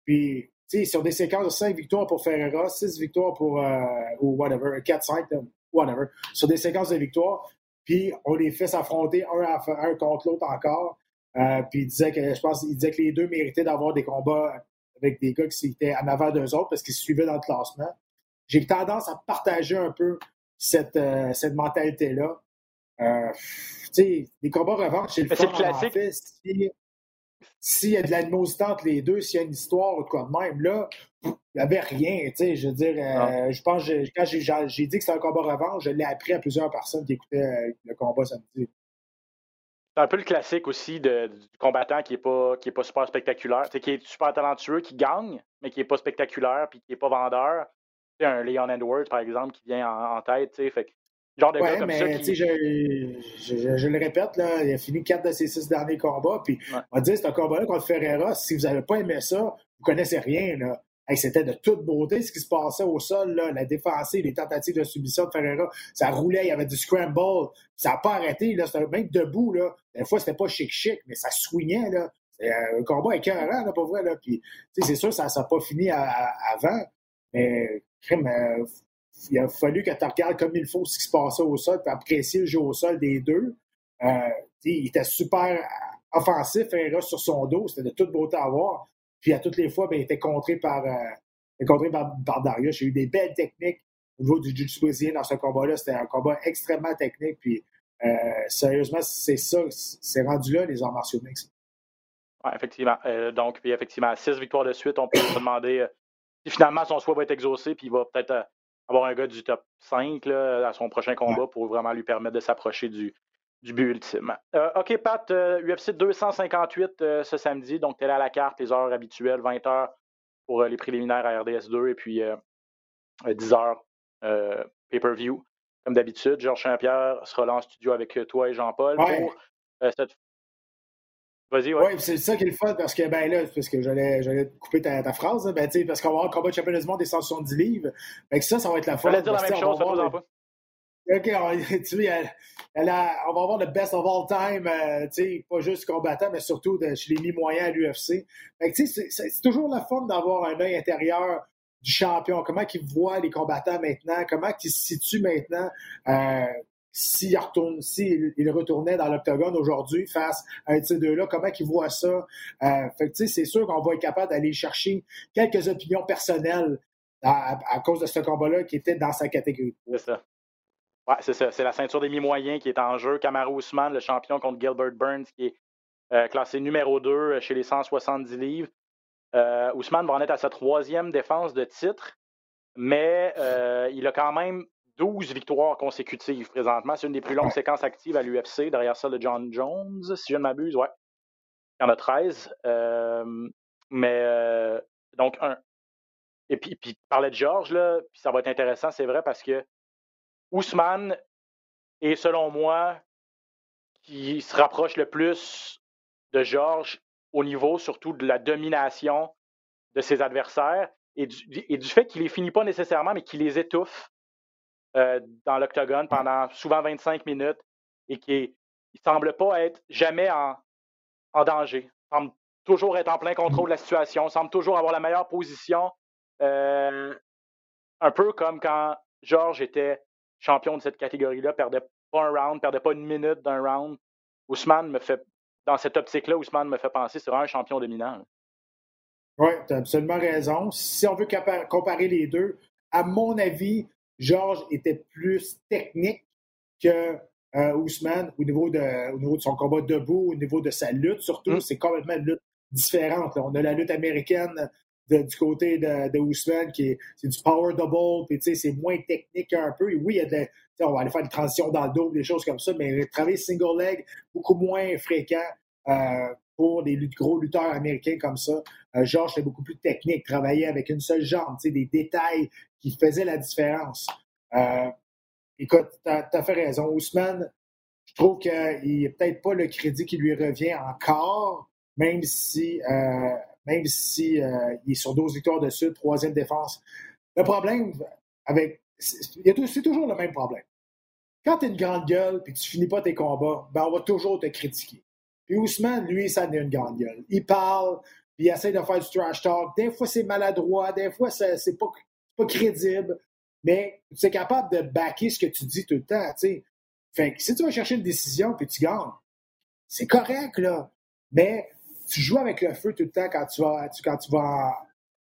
Puis, sur des séquences de cinq victoires pour Ferreira, six victoires pour, euh, ou whatever, quatre cinq, whatever, sur des séquences de victoires. Puis on les fait s'affronter un, à, un contre l'autre encore. Euh, puis il disait que je pense il disait que les deux méritaient d'avoir des combats avec des gars qui étaient en avant d'eux autres parce qu'ils se suivaient dans le classement. J'ai tendance à partager un peu cette, euh, cette mentalité-là. Euh, tu sais, les combats revanche, c'est le fun, classique. En fait, si, s'il y a de l'animosité entre les deux, s'il y a une histoire ou de quoi de même, là, il n'y avait rien, tu sais, je veux dire, euh, je pense, je, quand j'ai, j'ai dit que c'était un combat revanche, je l'ai appris à plusieurs personnes qui écoutaient le combat samedi. C'est un peu le classique aussi de, du combattant qui n'est pas, qui est pas super spectaculaire, qui est super talentueux, qui gagne, mais qui n'est pas spectaculaire, puis qui n'est pas vendeur. Tu sais, un Leon Edwards, par exemple, qui vient en, en tête, tu sais, fait que genre de ouais, gars comme mais, ça. Qui... Je, je, je, je le répète, là, il a fini quatre de ses six derniers combats. Puis ouais. On va dire, c'est un combat-là contre Ferreira. Si vous n'avez pas aimé ça, vous ne connaissez rien. Là. Hey, c'était de toute beauté ce qui se passait au sol. Là. La défensive, les tentatives de submission de Ferreira, ça roulait, il y avait du scramble. Ça n'a pas arrêté. Là. C'était même debout. Là. Des fois, c'était pas chic-chic, mais ça swingait. Là. C'est un combat écœurant, là, pour vrai. Là. Puis, c'est sûr, ça n'a pas fini à, à, avant. Mais, mais il a fallu que tu regardes comme il faut ce qui se passait au sol, puis apprécier le jeu au sol des deux. Euh, il était super offensif, Ferreira sur son dos, c'était de toute beauté à voir. Puis à toutes les fois, bien, il était contré par, euh, contré par, par Dariush. Il y a eu des belles techniques au niveau du jiu-jitsu brésilien dans ce combat-là. C'était un combat extrêmement technique. Puis euh, sérieusement, c'est ça, c'est rendu là, les arts martiaux mixtes. Oui, effectivement. Euh, donc, puis effectivement, six victoires de suite, on peut se demander euh, si finalement son choix va être exaucé, puis il va peut-être euh, avoir un gars du top cinq là, à son prochain combat ouais. pour vraiment lui permettre de s'approcher du, du but ultime. Euh, OK, Pat, euh, U F C deux cent cinquante-huit euh, ce samedi, donc télé à la carte, les heures habituelles, vingt heures pour euh, les préliminaires à R D S deux, et puis euh, dix heures euh, pay-per-view. Comme d'habitude, Georges Saint-Pierre sera là en studio avec toi et Jean-Paul ouais. pour euh, cette... Vas-y, ouais. Oui, c'est ça qui est le fun, parce que, ben là, parce que j'allais, j'allais couper ta, ta phrase, hein, ben tu sais, parce qu'on va avoir un combat de championnat du monde des cent soixante-dix livres, ben que ça, ça va être la fun. J'allais dire la même chose, ça ne faisant pas. OK, on, tu vois, on va avoir le best of all time, euh, tu sais, pas juste combattant, mais surtout de, chez les mi-moyens à l'U F C. Fait que, tu sais, c'est, c'est, c'est toujours la fun d'avoir un œil intérieur du champion, comment qu'il voit les combattants maintenant, comment qu'il se situe maintenant, euh, s'il retourne, s'il il retournait dans l'octogone aujourd'hui face à un de ces deux-là, comment il voit ça? Euh, fait que, tu sais, c'est sûr qu'on va être capable d'aller chercher quelques opinions personnelles à, à, à cause de ce combat-là qui était dans sa catégorie. C'est ça. Ouais, c'est ça. C'est la ceinture des mi-moyens qui est en jeu. Kamaru Usman, le champion, contre Gilbert Burns, qui est euh, classé numéro deux chez les cent soixante-dix livres. Euh, Usman va en être à sa troisième défense de titre, mais euh, il a quand même douze victoires consécutives présentement. C'est une des plus longues séquences actives à l'U F C, derrière celle de John Jones, si je ne m'abuse. Ouais. Il y en a treize. Euh, mais euh, donc, un. Et puis, puis tu parlais de Georges, là, puis ça va être intéressant, c'est vrai, parce que Usman est, selon moi, qui se rapproche le plus de Georges au niveau, surtout, de la domination de ses adversaires et du, et du fait qu'il les finit pas nécessairement, mais qu'il les étouffe. Euh, dans l'octogone pendant souvent vingt-cinq minutes et qui ne semble pas être jamais en, en danger. Semble toujours être en plein contrôle de la situation, semble toujours avoir la meilleure position. Euh, un peu comme quand Georges était champion de cette catégorie-là, perdait pas un round, perdait pas une minute d'un round. Usman me fait, dans cette optique-là, Usman me fait penser sur un champion dominant. Oui, tu as absolument raison. Si on veut comparer les deux, à mon avis, Georges était plus technique que euh, Usman au niveau, de, au niveau de son combat debout, au niveau de sa lutte. Surtout, mm. c'est complètement une lutte différente. Là. On a la lutte américaine de, du côté de, de Usman, qui est, c'est du power double, puis tu sais, c'est moins technique un peu. Et oui, il y a de, on va aller faire des transitions dans le dos, des choses comme ça, mais travailler single leg, beaucoup moins fréquent euh, pour des luttes, gros lutteurs américains comme ça. Euh, Georges était beaucoup plus technique, travaillait avec une seule jambe, tu sais, des détails qui faisait la différence. Euh, écoute, t'as, t'as fait raison. Usman, je trouve qu'il n'a peut-être pas le crédit qui lui revient encore, même si, euh, même si euh, il est sur douze victoires de suite, troisième défense. Le problème, avec, c'est, y a tout, c'est toujours le même problème. Quand tu es une grande gueule et que tu finis pas tes combats, ben on va toujours te critiquer. Puis Usman, lui, ça n'est une grande gueule. Il parle, puis il essaie de faire du trash talk. Des fois, c'est maladroit, des fois, c'est, c'est pas... pas crédible, mais tu es capable de backer ce que tu dis tout le temps. T'sais. Fait que si tu vas chercher une décision puis tu gagnes, c'est correct, là. Mais tu joues avec le feu tout le temps quand tu vas tu, quand tu vas,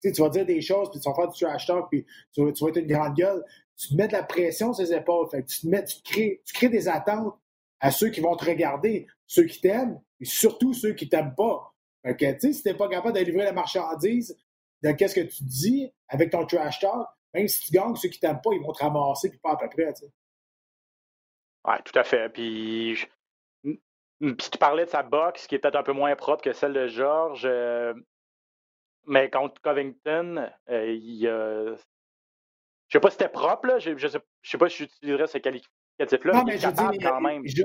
tu vas dire des choses, puis tu vas faire du trash talk, puis tu, tu vas être une grande gueule. Tu te mets de la pression sur les épaules. Fait que tu, te mets, tu, crées, tu crées des attentes à ceux qui vont te regarder, ceux qui t'aiment, et surtout ceux qui t'aiment pas. Fait que, tu sais, si tu n'es pas capable de livrer la marchandise, de qu'est-ce que tu dis avec ton trash talk, même si tu gagnes, ceux qui t'aiment pas, ils vont te ramasser puis pas à peu près, tu sais. Oui, tout à fait. Puis, je... puis tu parlais de sa boxe, qui est peut-être un peu moins propre que celle de Georges, euh... mais contre Covington, euh, il euh... je sais pas si c'était propre, là. Je, je, sais... je sais pas si j'utiliserais ce qualificatif-là, non, mais, mais il est capable dis, quand même. Je...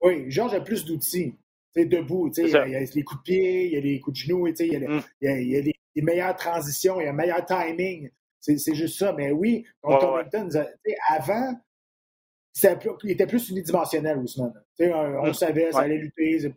Oui, Georges a plus d'outils. T'sais, debout, t'sais, il, y a, il y a les coups de pied, il y a les coups de genoux, il y a, mm. il y a, il y a les, les meilleures transitions, il y a un meilleur timing. C'est, c'est juste ça. Mais oui, contre ouais, Covington, ouais. avant, plus, il était plus unidimensionnel, Usman. On, on mm. savait, ça ouais. allait lutter, ça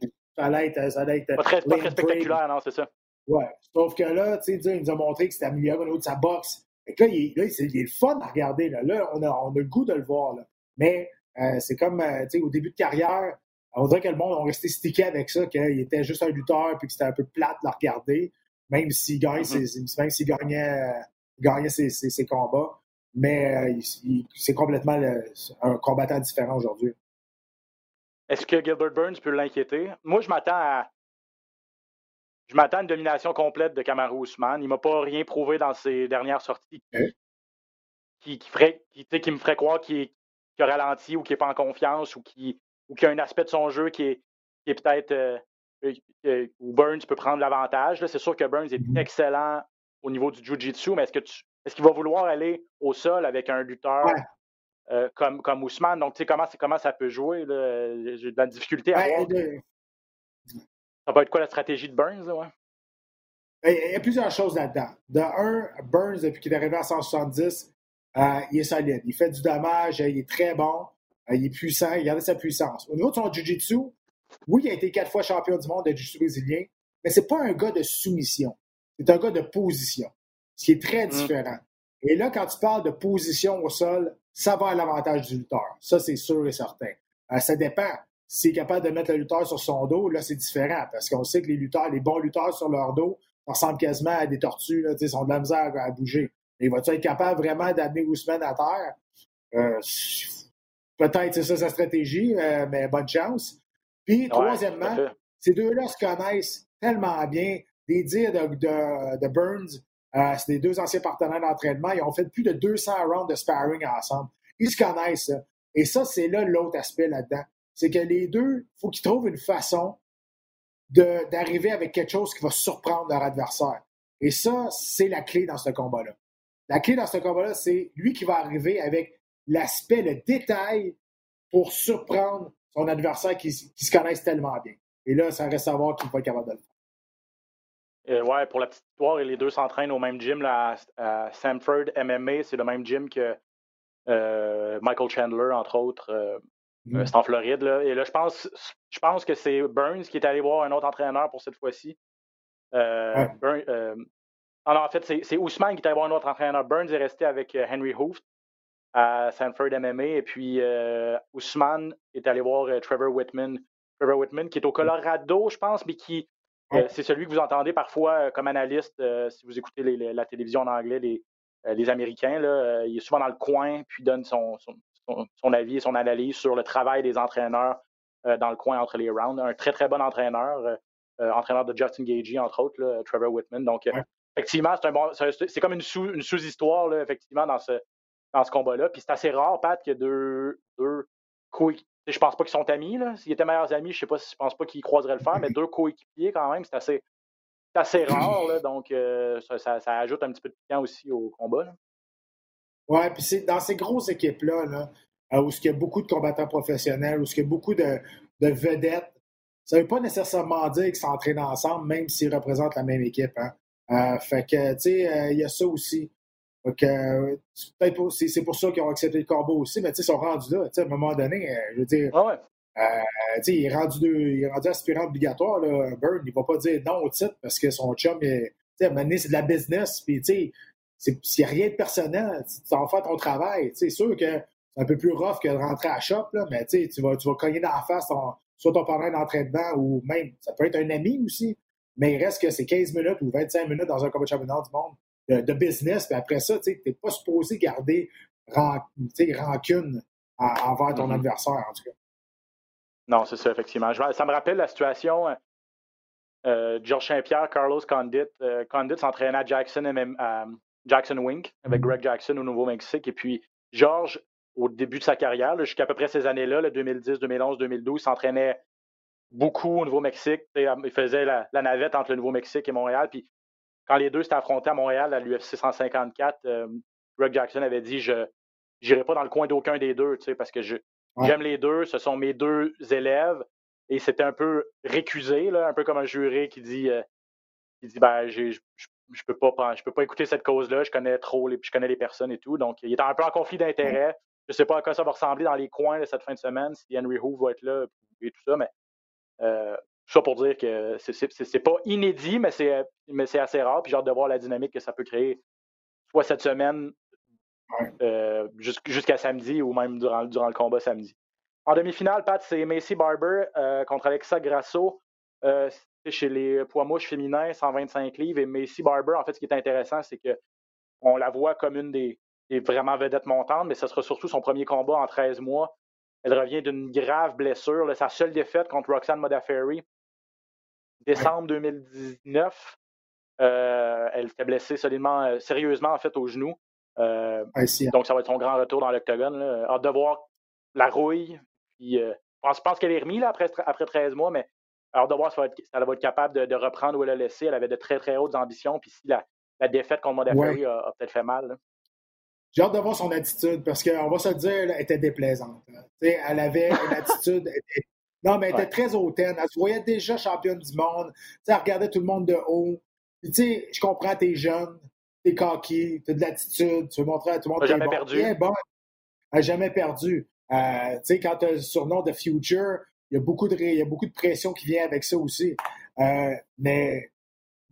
allait être... Ça allait être pas très, pas très spectaculaire, non, c'est ça. Oui, sauf que là, il nous a montré que c'était amélioré au niveau de sa boxe. Fait que là, il, là c'est, il est fun à regarder. Là, là on, a, on a le goût de le voir. Là. Mais euh, c'est comme au début de carrière, on dirait que le monde a resté stické avec ça, qu'il était juste un lutteur puis que c'était un peu plate de le regarder, même s'il gagnait, mm-hmm. ses, même s'il gagnait, gagnait ses, ses, ses combats. Mais il, il, c'est complètement le, un combattant différent aujourd'hui. Est-ce que Gilbert Burns peut l'inquiéter? Moi, je m'attends à Je m'attends à une domination complète de Kamaru Usman. Il ne m'a pas rien prouvé dans ses dernières sorties qui, mmh. qui, qui, ferait, qui, qui me ferait croire qu'il, est, qu'il a ralenti ou qu'il n'est pas en confiance ou qu'il, ou qu'il y a un aspect de son jeu qui est, qui est peut-être euh, euh, où Burns peut prendre l'avantage. Là, c'est sûr que Burns est excellent au niveau du jiu-jitsu, mais est-ce, que tu, est-ce qu'il va vouloir aller au sol avec un lutteur ouais. euh, comme, comme Usman? Donc, tu sais, comment, comment ça peut jouer? Là? J'ai de la difficulté à ouais, voir. De... Ça va être quoi la stratégie de Burns? Là, ouais? Il y a plusieurs choses là-dedans. De un, Burns, depuis qu'il est arrivé à cent soixante-dix, euh, il est solide. Il fait du dommage, il est très bon, euh, il est puissant, il garde sa puissance. Au niveau de son jiu-jitsu, oui, il a été quatre fois champion du monde de jiu-jitsu brésilien, mais ce n'est pas un gars de soumission. C'est un gars de position, ce qui est très différent. Mmh. Et là, quand tu parles de position au sol, ça va à l'avantage du lutteur. Ça, c'est sûr et certain. Euh, ça dépend. S'il est capable de mettre le lutteur sur son dos, là, c'est différent. Parce qu'on sait que les lutteurs, les bons lutteurs sur leur dos, ça ressemble quasiment à des tortues. Là, ils ont de la misère à bouger. Et va-t-il être capable vraiment d'amener Usman à terre? Euh, peut-être c'est ça sa stratégie, euh, mais bonne chance. Puis, ouais, troisièmement, ces deux-là se connaissent tellement bien. Des dires de, de, de Burns, euh, c'est des deux anciens partenaires d'entraînement. Ils ont fait plus de deux cents rounds de sparring ensemble. Ils se connaissent. Et ça, c'est là l'autre aspect là-dedans. C'est que les deux, il faut qu'ils trouvent une façon de, d'arriver avec quelque chose qui va surprendre leur adversaire. Et ça, c'est la clé dans ce combat-là. La clé dans ce combat-là, c'est lui qui va arriver avec l'aspect, le détail pour surprendre son adversaire qui, qui se connaissent tellement bien. Et là, ça reste à voir qui va être capable de le faire. Euh, ouais, pour la petite histoire, les deux s'entraînent au même gym là, à, à Sanford M M A. C'est le même gym que euh, Michael Chandler, entre autres. Euh, mm. C'est en Floride. Là. Et là, je pense, je pense que c'est Burns qui est allé voir un autre entraîneur pour cette fois-ci. Euh, ouais. Burn, euh, non, non, en fait, c'est, c'est Usman qui est allé voir un autre entraîneur. Burns est resté avec Henry Hooft à Sanford M M A. Et puis, euh, Usman est allé voir euh, Trevor Whitman. Trevor Whitman qui est au Colorado, je pense, mais qui... Euh, c'est celui que vous entendez parfois euh, comme analyste, euh, si vous écoutez les, les, la télévision en anglais, les, euh, les Américains. Là, euh, il est souvent dans le coin, puis donne son, son, son, son avis et son analyse sur le travail des entraîneurs euh, dans le coin entre les rounds. Un très, très bon entraîneur, euh, euh, entraîneur de Justin Gaethje, entre autres, là, Trevor Whitman. Donc, euh, ouais. effectivement, c'est, un bon, c'est, c'est comme une, sous, une sous-histoire, là, effectivement, dans ce, dans ce combat-là. Puis c'est assez rare, Pat, qu'il y a deux, deux couilles. Je pense pas qu'ils sont amis. Là. S'ils étaient meilleurs amis, je ne pense pas qu'ils croiseraient le fer, mais deux coéquipiers quand même, c'est assez, c'est assez rare. Là, donc, euh, ça, ça, ça ajoute un petit peu de piquant aussi au combat. Oui, puis c'est dans ces grosses équipes-là, là, où il y a beaucoup de combattants professionnels, où il y a beaucoup de, de vedettes, ça ne veut pas nécessairement dire qu'ils s'entraînent ensemble, même s'ils représentent la même équipe. Hein. Euh, fait que, tu sais, euh, il y a ça aussi. Donc, euh, c'est, pour, c'est, c'est pour ça qu'ils ont accepté le combat aussi, mais ils sont rendus là. À un moment donné, euh, je veux dire, ah ouais. euh, il, est rendu de, il est rendu aspirant obligatoire, là, Burn. Il ne va pas dire non au titre parce que son chum, il, à un moment donné, c'est de la business. Puis, tu sais, il n'y a rien de personnel. Tu vas faire ton travail. C'est sûr que c'est un peu plus rough que de rentrer à la shop, là, mais tu vas, tu vas cogner dans la face ton, soit ton parrain d'entraînement ou même, ça peut être un ami aussi, mais il reste que c'est quinze minutes ou vingt-cinq minutes dans un combat de championnat du monde. De business, puis après ça, tu n'es pas supposé garder ran- rancune à, envers ton mm-hmm. adversaire, en tout cas. Non, c'est ça, effectivement. Je, ça me rappelle la situation euh, Georges Saint-Pierre, Carlos Condit. Euh, Condit s'entraînait à Jackson, M M, à Jackson Wink, avec Greg Jackson au Nouveau-Mexique. Et puis, Georges, au début de sa carrière, là, jusqu'à peu près ces années-là, là, deux mille dix, deux mille onze, deux mille douze, s'entraînait beaucoup au Nouveau-Mexique. Il faisait la, la navette entre le Nouveau-Mexique et Montréal, puis quand les deux s'étaient affrontés à Montréal, à l'U F C cent cinquante-quatre, euh, Greg Jackson avait dit « Je n'irai pas dans le coin d'aucun des deux, tu sais, parce que je, ouais. j'aime les deux, ce sont mes deux élèves. » Et c'était un peu récusé, là, un peu comme un juré qui dit, euh, qui dit ben, « Je ne peux pas, je peux pas écouter cette cause-là, je connais trop, les, je connais les personnes et tout. » Donc, il était un peu en conflit d'intérêts. Je ne sais pas à quoi ça va ressembler dans les coins là, cette fin de semaine, si Henry Hooft va être là et tout ça, mais... Euh, ça pour dire que c'est, c'est, c'est pas inédit, mais c'est, mais c'est assez rare. Puis j'ai hâte de voir la dynamique que ça peut créer, soit cette semaine, ouais. euh, jusqu'à samedi ou même durant, durant le combat samedi. En demi-finale, Pat, c'est Maycee Barber euh, contre Alexa Grasso. Euh, c'est chez les poids-mouches féminins, cent vingt-cinq livres. Et Maycee Barber, en fait, ce qui est intéressant, c'est qu'on la voit comme une des, des vraiment vedettes montantes, mais ce sera surtout son premier combat en treize mois. Elle revient d'une grave blessure. Là, sa seule défaite contre Roxanne Modafferi, décembre deux mille dix-neuf. Euh, elle s'était blessée solidement, euh, sérieusement en fait au genou. Euh, donc ça va être son grand retour dans l'octogone. Hâte de voir la rouille. Puis, euh, je pense qu'elle est remise là, après, après treize mois, mais hâte de voir si elle va être, si elle va être capable de, de reprendre où elle a laissé. Elle avait de très très hautes ambitions. Puis si la, la défaite contre Modafferi ouais. a, a peut-être fait mal. Là. J'ai hâte de voir son attitude parce qu'on va se le dire, elle était déplaisante. T'sais, elle avait une attitude. Elle, non, mais elle ouais. était très hautaine. Elle se voyait déjà championne du monde. T'sais, elle regardait tout le monde de haut. Tu sais, je comprends, t'es jeune, t'es cocky, t'as de l'attitude, tu veux montrer à tout le monde que t'es bon. Perdu. Bon. Elle n'a jamais perdu. Euh, tu sais, quand t'as le surnom de Future, il y a beaucoup de il y a beaucoup de pression qui vient avec ça aussi. Euh, mais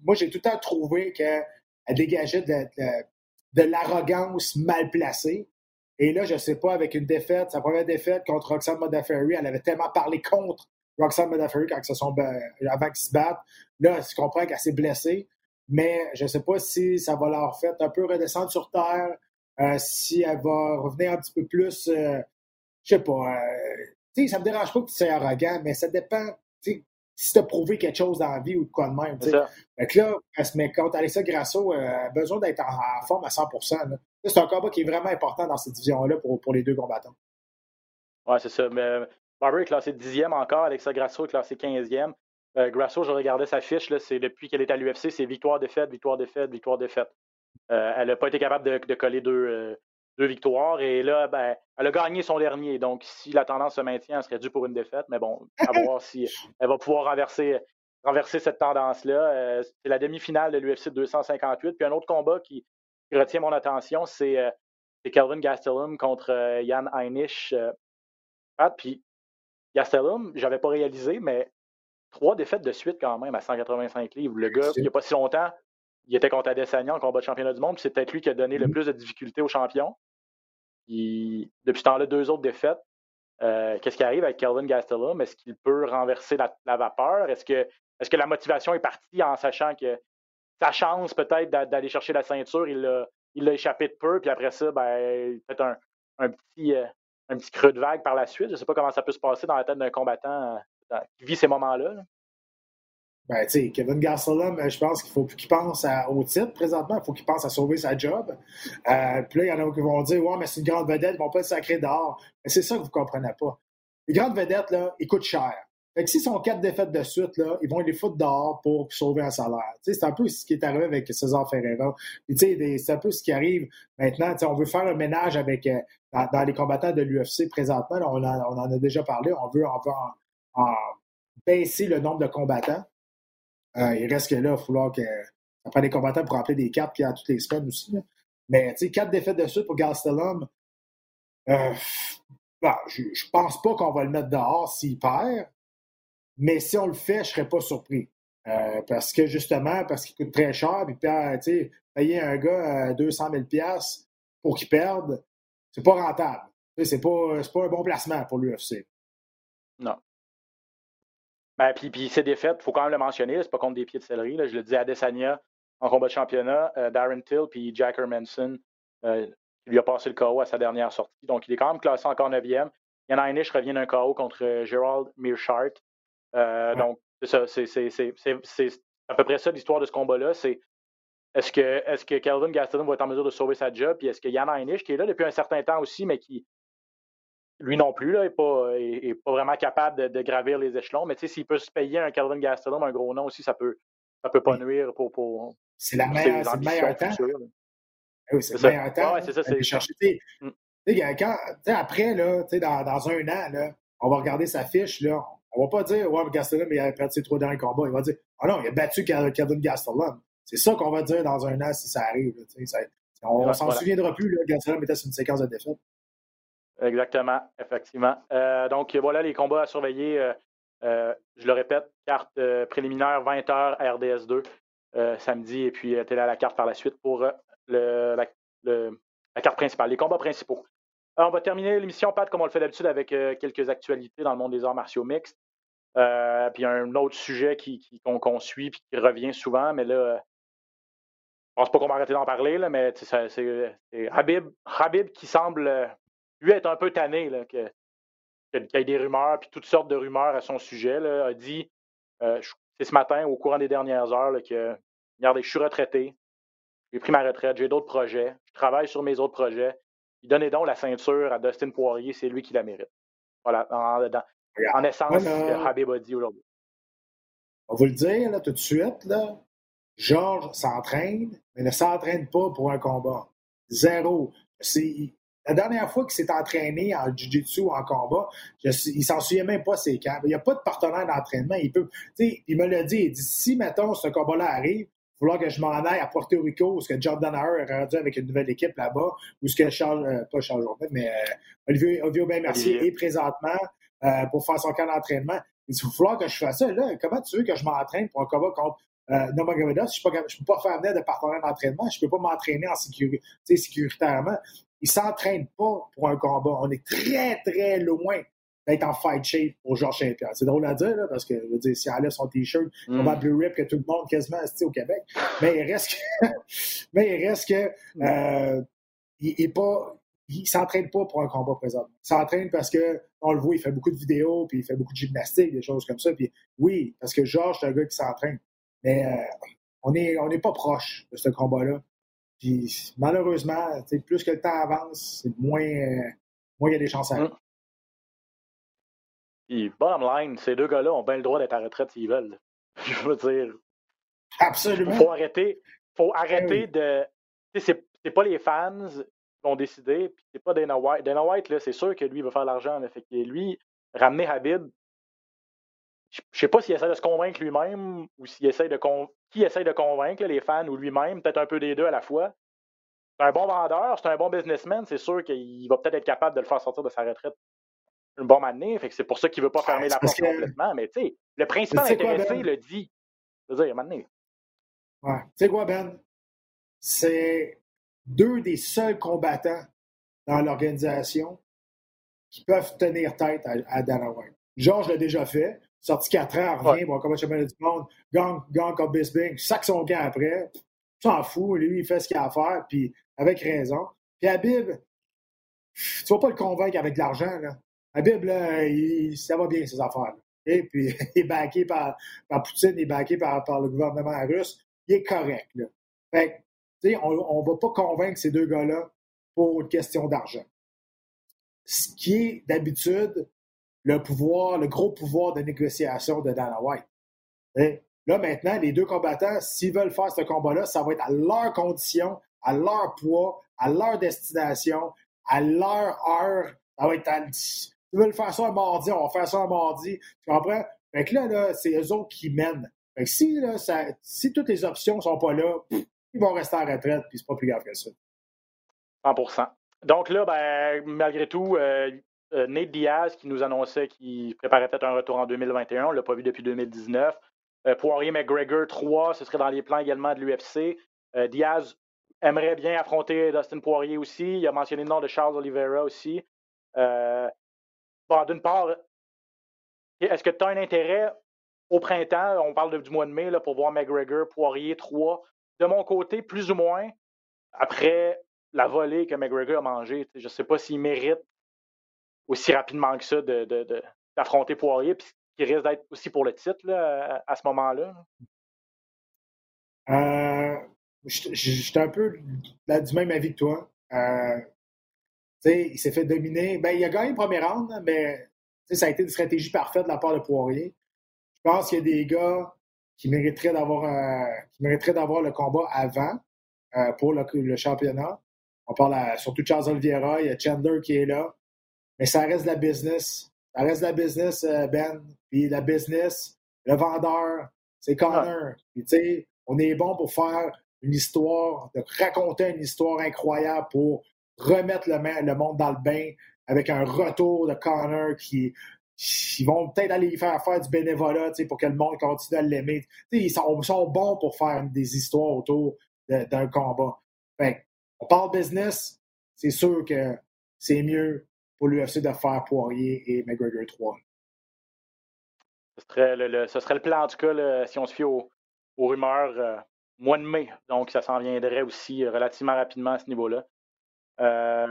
moi, j'ai tout le temps trouvé qu'elle dégageait de, de, de l'arrogance mal placée. Et là, je ne sais pas, avec une défaite, sa première défaite contre Roxanne Modafferi, elle avait tellement parlé contre Roxanne Modafferi quand se sont avant qu'ils se battent. Là, je comprends qu'elle s'est blessée. Mais je ne sais pas si ça va leur faire un peu redescendre sur terre, euh, si elle va revenir un petit peu plus, euh, je sais pas, euh, tu sais, ça me dérange pas que tu sois arrogant, mais ça dépend, tu sais, si tu as prouvé quelque chose dans la vie ou de quoi de même, tu sais. Fait que là, elle se met contre Alexa Grasso, elle euh, a besoin d'être en, en forme à cent pour cent. Là. C'est un combat qui est vraiment important dans cette division-là pour, pour les deux combattants. Ouais, c'est ça, mais Barber est classé dixième encore, Alexa Grasso est classé quinzième. Euh, Grasso, je regardais sa fiche, là, c'est depuis qu'elle est à l'U F C, c'est victoire-défaite, victoire-défaite, victoire-défaite. Euh, elle n'a pas été capable de, de coller deux, euh, deux victoires et là, ben, elle a gagné son dernier. Donc, si la tendance se maintient, elle serait due pour une défaite. Mais bon, à voir si elle va pouvoir renverser, renverser cette tendance-là. Euh, c'est la demi-finale de l'U F C deux cent cinquante-huit. Puis un autre combat qui, qui retient mon attention, c'est, euh, c'est Kelvin Gastelum contre euh, Jan Heinisch. Euh, ah, puis Gastelum, je n'avais pas réalisé, mais trois défaites de suite quand même à cent quatre-vingt-cinq livres. Le gars, il n'y a pas si longtemps, il était contre Adesanya en combat de championnat du monde. Puis c'est peut-être lui qui a donné le plus de difficultés aux champions. Puis, depuis ce temps-là, deux autres défaites. Euh, qu'est-ce qui arrive avec Kelvin Gastelum? Est-ce qu'il peut renverser la, la vapeur? Est-ce que, est-ce que la motivation est partie en sachant que sa chance peut-être d'a, d'aller chercher la ceinture, il l'a, il l'a échappé de peu. Puis après ça, ben, peut-être un, un, petit, un petit creux de vague par la suite. Je ne sais pas comment ça peut se passer dans la tête d'un combattant qui vit ces moments-là. Ben, tu sais, Kelvin Gastelum, je pense qu'il faut qu'il pense à, au titre présentement. Il faut qu'il pense à sauver sa job. Euh, puis là, il y en a qui vont dire « Ouais, mais c'est une grande vedette, ils vont pas être sacrés dehors. » Mais c'est ça que vous ne comprenez pas. Les grandes vedettes, là, ils coûtent cher. Fait que s'ils sont quatre défaites de suite, là, ils vont les foutre dehors pour sauver un salaire. Tu sais, c'est un peu ce qui est arrivé avec César Ferreira. Puis, tu sais, c'est un peu ce qui arrive maintenant. Tu sais, on veut faire un ménage avec, dans, dans les combattants de l'U F C présentement. Là, on, en, on en a déjà parlé. On veut en voir... à baisser le nombre de combattants. Euh, il reste que là, il va falloir que ça prenne des combattants pour remplir des cartes qu'il y a toutes les semaines aussi. Là. Mais, tu sais, quatre défaites de suite pour Gastelum, euh, ben, je ne pense pas qu'on va le mettre dehors s'il perd, mais si on le fait, je ne serais pas surpris. Euh, parce que, justement, parce qu'il coûte très cher, puis, tu sais, payer un gars deux cent mille dollars pour qu'il perde, c'est pas rentable. Ce n'est pas, c'est pas un bon placement pour l'U F C. Non. Ben, puis, puis ses défaites, il faut quand même le mentionner, là, c'est pas contre des pieds de céleri. Là, je le disais, Adesanya en combat de championnat, euh, Darren Till puis Jack Hermanson euh, lui a passé le K O à sa dernière sortie. Donc, il est quand même classé encore neuvième. Jan Heinisch revient d'un K O contre euh, Gerald Meerschaert. Euh, ouais. Donc, c'est ça, c'est, c'est, c'est, c'est, c'est à peu près ça l'histoire de ce combat-là. C'est est-ce que est-ce que Kelvin Gastelum va être en mesure de sauver sa job? Puis est-ce que Jan Heinisch, qui est là depuis un certain temps aussi, mais qui lui non plus, là, n'est pas, est, est pas vraiment capable de, de gravir les échelons. Mais tu sais, s'il peut se payer un Kelvin Gastelum, un gros nom aussi, ça peut, ça peut pas nuire pour, pour c'est la meilleure, c'est le meilleur temps. Futures, oui, c'est, c'est le meilleur temps. Ah, ouais, c'est ça, c'est chercher. T'sais, t'sais, quand, t'sais, après, là, t'sais, dans, dans un an, là, on va regarder sa fiche. Là, on va pas dire « Ouais, mais Gastelum, il a perdu ses trois derniers combats. » Il va dire « Ah oh non, il a battu Kelvin Gastelum. » C'est ça qu'on va dire dans un an si ça arrive. Ça, on ne s'en voilà. souviendra plus. Là, Gastelum était sur une séquence de défaite. Exactement, effectivement. Euh, donc, voilà les combats à surveiller. Euh, euh, je le répète, carte euh, préliminaire, vingt heures, R D S deux, euh, samedi, et puis euh, télé à la carte par la suite pour euh, le, la, le, la carte principale, les combats principaux. Alors, on va terminer l'émission, Pat, comme on le fait d'habitude, avec euh, quelques actualités dans le monde des arts martiaux mixtes. Euh, puis, un autre sujet qui, qui, qu'on, qu'on suit et qui revient souvent, mais là, euh, je ne pense pas qu'on va arrêter d'en parler, là, mais ça, c'est, c'est Habib, Habib qui semble... Euh, lui est un peu tanné là, que, que, qu'il y ait des rumeurs, puis toutes sortes de rumeurs à son sujet, là, a dit, euh, je, c'est ce matin, au courant des dernières heures, là, que regardez, je suis retraité, j'ai pris ma retraite, j'ai d'autres projets, je travaille sur mes autres projets. Puis donnez donc la ceinture à Dustin Poirier, c'est lui qui la mérite. Voilà, en, dans, en essence, voilà. Habib a dit aujourd'hui. On va le dire là, tout de suite, là, Georges s'entraîne, mais ne s'entraîne pas pour un combat. Zéro. C'est, la dernière fois qu'il s'est entraîné en jiu-jitsu ou en combat, je, il ne s'en souvient même pas ses camps. Il n'y a pas de partenaire d'entraînement. Il peut, il me l'a dit, il dit, si, mettons, ce combat-là arrive, il va falloir que je m'en aille à Porto Rico, où ce que Jordan Hauer est rendu avec une nouvelle équipe là-bas, où ce que Charles, euh, pas Charles Jourdain, mais euh, Olivier, Olivier Aubin-Mercier est présentement euh, pour faire son camp d'entraînement. Il dit, il va falloir que je fasse ça. Là, comment tu veux que je m'entraîne pour un combat contre Euh, Nurmagomedov, je ne peux pas faire venir de partenaire d'entraînement, je ne peux pas m'entraîner en sécurité, sécuritairement. Ils ne s'entraînent pas pour un combat. On est très, très loin d'être en fight shape pour Georges Saint-Pierre. C'est drôle à dire, là, parce que je veux dire, s'il enlève son T-shirt, mm. on va plus rip que tout le monde quasiment au Québec. Mais il reste que. Mais il reste que. Euh, il est pas. Il ne s'entraîne pas pour un combat présent. Il s'entraîne parce que, on le voit, il fait beaucoup de vidéos, puis il fait beaucoup de gymnastique, des choses comme ça. Puis oui, parce que Georges, c'est un gars qui s'entraîne. Mais euh, on n'est on est pas proche de ce combat-là. Puis malheureusement, plus que le temps avance, c'est moins euh, moins il y a des chances à avoir. Mmh. Bottom line, ces deux gars-là ont bien le droit d'être à retraite s'ils veulent. Je veux dire. Absolument. Faut arrêter. Faut arrêter oui. de. C'est, c'est pas les fans qui ont décidé, puis c'est pas Dana White. Dana White, là, c'est sûr que lui, il va faire l'argent. Là, fait que lui, ramener Habib. Je ne sais pas s'il essaie de se convaincre lui-même ou s'il essaie de con... qui essaie de convaincre là, les fans ou lui-même, peut-être un peu des deux à la fois. C'est un bon vendeur, c'est un bon businessman, c'est sûr qu'il va peut-être être capable de le faire sortir de sa retraite un bon moment donné. Fait que c'est pour ça qu'il ne veut pas fermer ouais, la porte que... complètement. Mais tu sais, le principal intéressé quoi, Ben? Le dit. Je veux dire, un moment donné. Ouais. Tu sais quoi, Ben? C'est deux des seuls combattants dans l'organisation qui peuvent tenir tête à, à Dana White. Georges l'a déjà fait. Sorti quatre ans, revient, ouais. bon, comment championnat du monde, gang, gang, comme Bisping, sac son camp après, s'en fout, lui, il fait ce qu'il a à faire, puis avec raison. Puis Habib, tu vas pas le convaincre avec de l'argent, là. Habib, là, il, ça va bien, ses affaires, là. Et puis, il est backé par, par Poutine, il est backé par, par le gouvernement russe, il est correct, là. Fait tu sais, on ne va pas convaincre ces deux gars-là pour une question d'argent. Ce qui est d'habitude, le pouvoir, le gros pouvoir de négociation de Dana White. Et là, maintenant, les deux combattants, s'ils veulent faire ce combat-là, ça va être à leur condition, à leur poids, à leur destination, à leur heure. Ça va être à... S'ils veulent faire ça un mardi, on va faire ça un mardi. Tu comprends? Fait que là, là c'est eux autres qui mènent. Fait que si, là, ça... si toutes les options ne sont pas là, pff, ils vont rester en retraite, puis c'est pas plus grave que ça. cent pour cent. Donc là, ben, malgré tout... Euh... Euh, Nate Diaz qui nous annonçait qu'il préparait peut-être un retour en deux mille vingt et un, on ne l'a pas vu depuis deux mille dix-neuf. Euh, Poirier McGregor trois, ce serait dans les plans également de l'U F C. Euh, Diaz aimerait bien affronter Dustin Poirier aussi. Il a mentionné le nom de Charles Oliveira aussi. Euh, bon, d'une part, est-ce que tu as un intérêt au printemps, on parle de, du mois de mai, là, pour voir McGregor, Poirier trois? De mon côté, plus ou moins, après la volée que McGregor a mangée, je ne sais pas s'il mérite aussi rapidement que ça de, de, de, d'affronter Poirier, puis qui risque d'être aussi pour le titre là, à, à ce moment-là? Euh, J'étais un peu là, du même avis que toi. Euh, il s'est fait dominer. Ben, il a gagné le premier round, mais ça a été une stratégie parfaite de la part de Poirier. Je pense qu'il y a des gars qui mériteraient d'avoir, euh, qui mériteraient d'avoir le combat avant euh, pour le, le championnat. On parle à, surtout de Charles Oliveira, il y a Chandler qui est là. Mais ça reste de la business. Ça reste de la business, Ben. Puis la business, le vendeur, c'est Connor. Puis tu sais, on est bon pour faire une histoire, de raconter une histoire incroyable pour remettre le, ma- le monde dans le bain avec un retour de Connor qui... Ils vont peut-être aller y faire faire du bénévolat, tu sais, pour que le monde continue à l'aimer. Tu sais, ils sont, sont bons pour faire des histoires autour de, d'un combat. Fait on parle business, c'est sûr que c'est mieux pour l'U F C de faire Poirier et McGregor trois. Ce serait le, le, ce serait le plan, en tout cas, le, si on se fie au, aux rumeurs, euh, mois de mai. Donc, ça s'en viendrait aussi euh, relativement rapidement à ce niveau-là. Euh,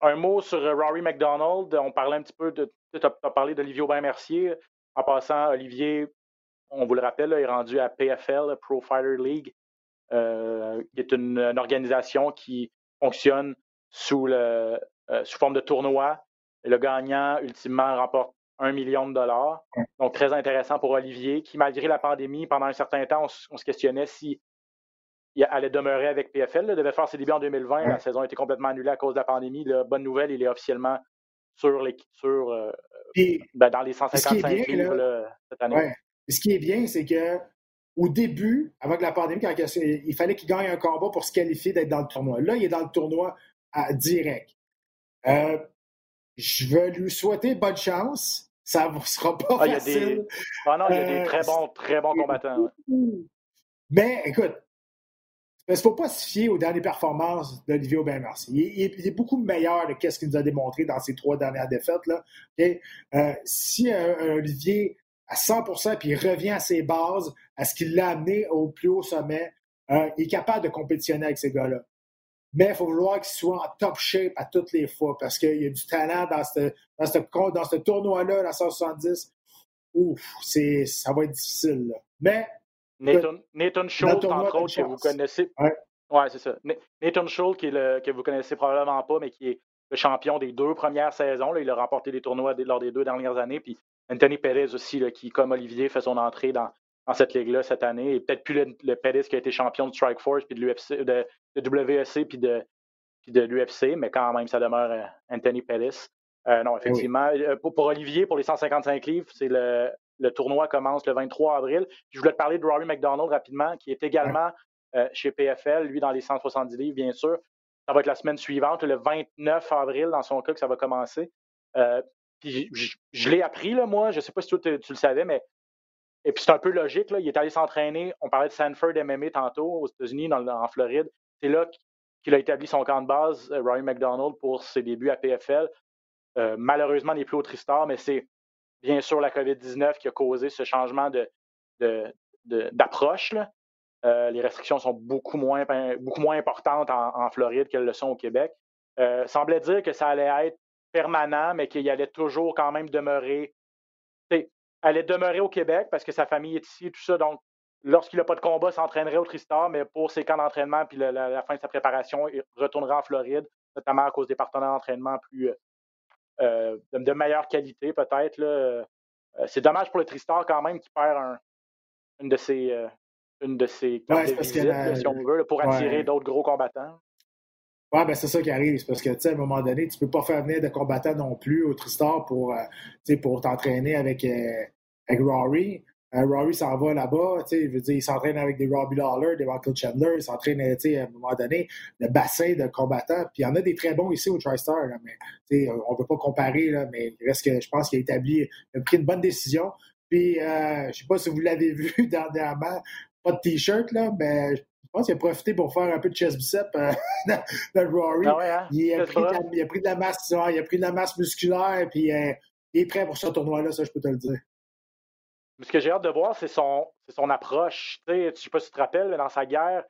un mot sur euh, Rory MacDonald. On parlait un petit peu de... Tu as parlé d'Olivier Aubin-Mercier. En passant, Olivier, on vous le rappelle, là, est rendu à P F L, Pro Fighter League, euh, qui est une, une organisation qui fonctionne sous, le, euh, sous forme de tournoi. Le gagnant, ultimement, remporte un million de dollars. Donc, très intéressant pour Olivier, qui, malgré la pandémie, pendant un certain temps, on, on se questionnait si il allait demeurer avec P F L. Là, il devait faire ses débuts en deux mille vingt. La saison a été complètement annulée à cause de la pandémie. Là, bonne nouvelle, il est officiellement sur, les, sur euh, ben, dans les cent cinquante-cinq livres là, là, cette année. Ouais. Ce qui est bien, c'est qu'au début, avant que la pandémie, quand il fallait qu'il gagne un combat pour se qualifier d'être dans le tournoi. Là, il est dans le tournoi à, direct. Euh, je veux lui souhaiter bonne chance. Ça ne sera pas ah, facile. Il y a des... Ah non, il y a euh, des très bons, très bons combattants. Ouais. Mais écoute, il ne faut pas se fier aux dernières performances d'Olivier Aubin-Mercier. Il est, il est beaucoup meilleur de ce qu'il nous a démontré dans ses trois dernières défaites. Là. Et, euh, si euh, Olivier... à cent pour cent, puis il revient à ses bases, à ce qui l'a amené au plus haut sommet. Euh, il est capable de compétitionner avec ces gars-là. Mais il faut vouloir qu'il soit en top shape à toutes les fois, parce qu'il y a du talent dans ce dans ce, dans ce tournoi-là, la cent soixante-dix. Ouf, c'est, ça va être difficile. Là. Mais... Nathan, Nathan Schultz, entre autres, que vous connaissez... Ouais, ouais c'est ça. Nathan Schultz, qui est le, que vous connaissez probablement pas, mais qui est le champion des deux premières saisons. Là. Il a remporté des tournois lors des deux dernières années, puis... Anthony Perez aussi, là, qui, comme Olivier, fait son entrée dans, dans cette ligue-là cette année. Et peut-être plus le, le Perez qui a été champion de Strike Force, puis de l'U F C, de, de W E C, puis de, puis de l'U F C, mais quand même, ça demeure euh, Anthony Perez. Euh, non, effectivement. Oui. Pour, pour Olivier, pour les cent cinquante-cinq livres, c'est le, le tournoi commence le vingt-trois avril. Je voulais te parler de Rory MacDonald rapidement, qui est également euh, chez P F L, lui dans les cent soixante-dix livres, bien sûr. Ça va être la semaine suivante, le vingt-neuf avril, dans son cas, que ça va commencer. Euh, Puis je, je, je l'ai appris, là, moi, je ne sais pas si toi tu, tu le savais, mais et puis c'est un peu logique, là. Il est allé s'entraîner, on parlait de Sanford M M A tantôt aux États-Unis, dans, en Floride. C'est là qu'il a établi son camp de base, Rory MacDonald, pour ses débuts à P F L. Euh, malheureusement, il n'est plus au Tristar, mais c'est bien sûr la COVID dix-neuf qui a causé ce changement de, de, de, d'approche. Là. Euh, les restrictions sont beaucoup moins, beaucoup moins importantes en, en Floride qu'elles le sont au Québec. Euh, semblait dire que ça allait être permanent, mais qu'il allait toujours quand même demeurer, allait demeurer au Québec parce que sa famille est ici, tout ça. Donc, lorsqu'il n'a pas de combat, s'entraînerait au Tristar, mais pour ses camps d'entraînement puis la, la, la fin de sa préparation, il retournera en Floride, notamment à cause des partenaires d'entraînement plus euh, de, de meilleure qualité, peut-être. Là. C'est dommage pour le Tristar quand même qu'il perd un, une de ses euh, une de ses cartes ouais, de visite, a... là, si on veut, là, pour attirer ouais. d'autres gros combattants. Oui, ben c'est ça qui arrive. C'est parce que, tu sais, à un moment donné, tu ne peux pas faire venir de combattants non plus au Tristar pour, euh, pour t'entraîner avec, euh, avec Rory. Euh, Rory s'en va là-bas, tu sais, il veut dire, il s'entraîne avec des Robbie Lawler, des Michael Chandler, il s'entraîne, tu sais, à un moment donné, le bassin de combattants. Puis il y en a des très bons ici au TriStar, là, mais, tu sais, on ne peut pas comparer, là, mais il reste que, je pense qu'il a établi, il a pris une bonne décision. Puis, euh, je ne sais pas si vous l'avez vu dernièrement, pas de T-shirt, là, mais... Je pense qu'il a profité pour faire un peu de chest-bicep euh, de Rory. Ah ouais, hein? il, a pris de la, il a pris de la masse, il a pris de la masse musculaire, puis euh, il est prêt pour ce tournoi-là, ça je peux te le dire. Mais ce que j'ai hâte de voir, c'est son, c'est son approche. Tu sais, je ne sais pas si tu te rappelles, mais dans sa guerre,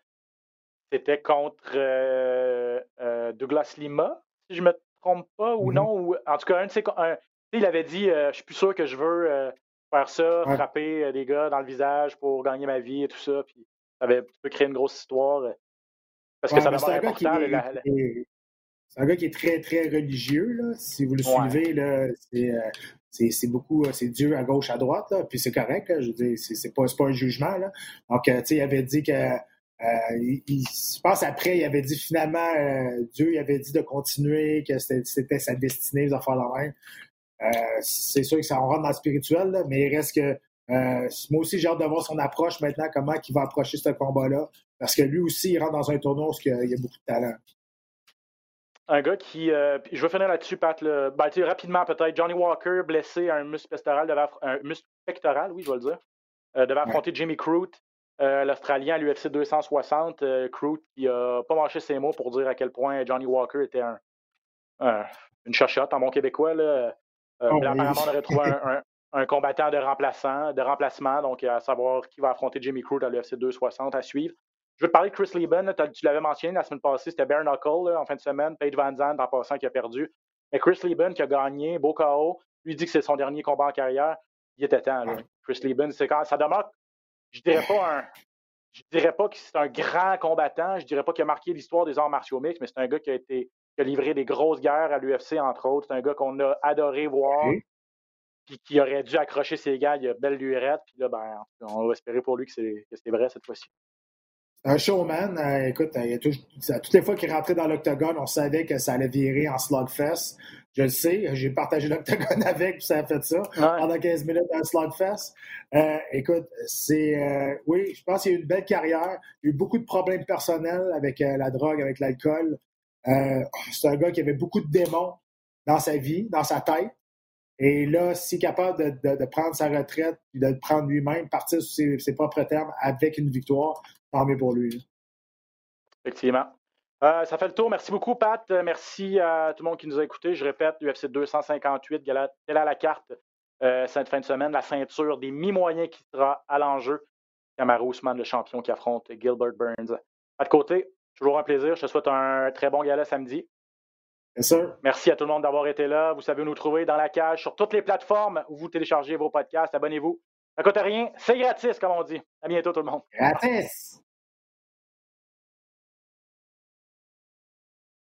c'était contre euh, euh, Douglas Lima, si je ne me trompe pas, ou mm-hmm. non. Ou, en tout cas, un de ses, un, il avait dit euh, « Je suis plus sûr que je veux euh, faire ça, ouais. frapper euh, des gars dans le visage pour gagner ma vie et tout ça. » puis Ça avait un peu créé une grosse histoire. Parce que ouais, ça c'est, un gars qui est, la, la... c'est un gars qui est très, très religieux. Là. Si vous le ouais. suivez, là, c'est, c'est, c'est beaucoup. C'est Dieu à gauche, à droite. Là. Puis c'est correct. Là. Je veux dire, c'est, c'est, pas, c'est pas un jugement. Là. Donc, tu sais, il avait dit que. Euh, il, il, je pense après, il avait dit finalement, euh, Dieu, il avait dit de continuer, que c'était, c'était sa destinée de faire la même. Euh, c'est sûr que ça rentre dans le spirituel, là, mais il reste que. Euh, moi aussi, j'ai hâte de voir son approche maintenant, comment il va approcher ce combat-là. Parce que lui aussi, il rentre dans un tournoi où il y a beaucoup de talent. Un gars qui... Euh, je veux finir là-dessus, Pat. Là. Ben, rapidement, peut-être. Johnny Walker, blessé à un muscle pectoral, devait, aff- un muscle pectoral, oui, je vais le dire, euh, devait ouais. affronter Jimmy Crute, euh, l'Australien à l'U F C deux cent soixante. Euh, Crute, qui n'a pas mâché ses mots pour dire à quel point Johnny Walker était un, un, une chochotte, en bon québécois. Là. Euh, oh, mais là, oui. Apparemment, on aurait trouvé un... un un combattant de remplaçant, de remplacement, donc à savoir qui va affronter Jimmy Crute à l'U F C deux cent soixante à suivre. Je veux te parler de Chris Leben, là, tu l'avais mentionné la semaine passée, c'était Bare Knuckle là, en fin de semaine, Paige Van Zandt en passant qui a perdu. Mais Chris Leben qui a gagné, beau K O, lui dit que c'est son dernier combat en carrière, il était temps. Là. Chris Leben, c'est quand ça demeure. Je dirais pas un, je dirais pas que c'est un grand combattant. Je dirais pas qu'il a marqué l'histoire des arts martiaux mixtes, mais c'est un gars qui a été, qui a livré des grosses guerres à l'U F C, entre autres. C'est un gars qu'on a adoré voir, mmh. puis qui aurait dû accrocher ses gars. Il a belle lurette, puis là, ben, on va espérer pour lui que c'est, que c'est vrai cette fois-ci. Un showman, euh, écoute, euh, il a tout, toutes les fois qu'il rentrait dans l'octogone, on savait que ça allait virer en slugfest. Je le sais, j'ai partagé l'octogone avec, puis ça a fait ça. Ouais. Pendant quinze minutes, un slugfest. Euh, écoute, c'est... Euh, oui, je pense qu'il a eu une belle carrière. Il y a eu beaucoup de problèmes personnels avec euh, la drogue, avec l'alcool. Euh, c'est un gars qui avait beaucoup de démons dans sa vie, dans sa tête. Et là, s'il est capable de, de, de prendre sa retraite, de le prendre lui-même, partir sur ses, ses propres termes avec une victoire, tant mieux pour lui. Effectivement. Euh, ça fait le tour. Merci beaucoup, Pat. Merci à tout le monde qui nous a écoutés. Je répète, U F C deux cent cinquante-huit, gala, telle à la carte euh, cette fin de semaine. La ceinture des mi-moyens qui sera à l'enjeu. Kamaru Usman, le champion, qui affronte Gilbert Burns. Pat Côté, toujours un plaisir. Je te souhaite un très bon gala samedi. Merci à tout le monde d'avoir été là. Vous savez où nous trouver dans la cage, sur toutes les plateformes où vous téléchargez vos podcasts. Abonnez-vous. Ça ne coûte rien. C'est gratis, comme on dit. À bientôt, tout le monde. Gratis.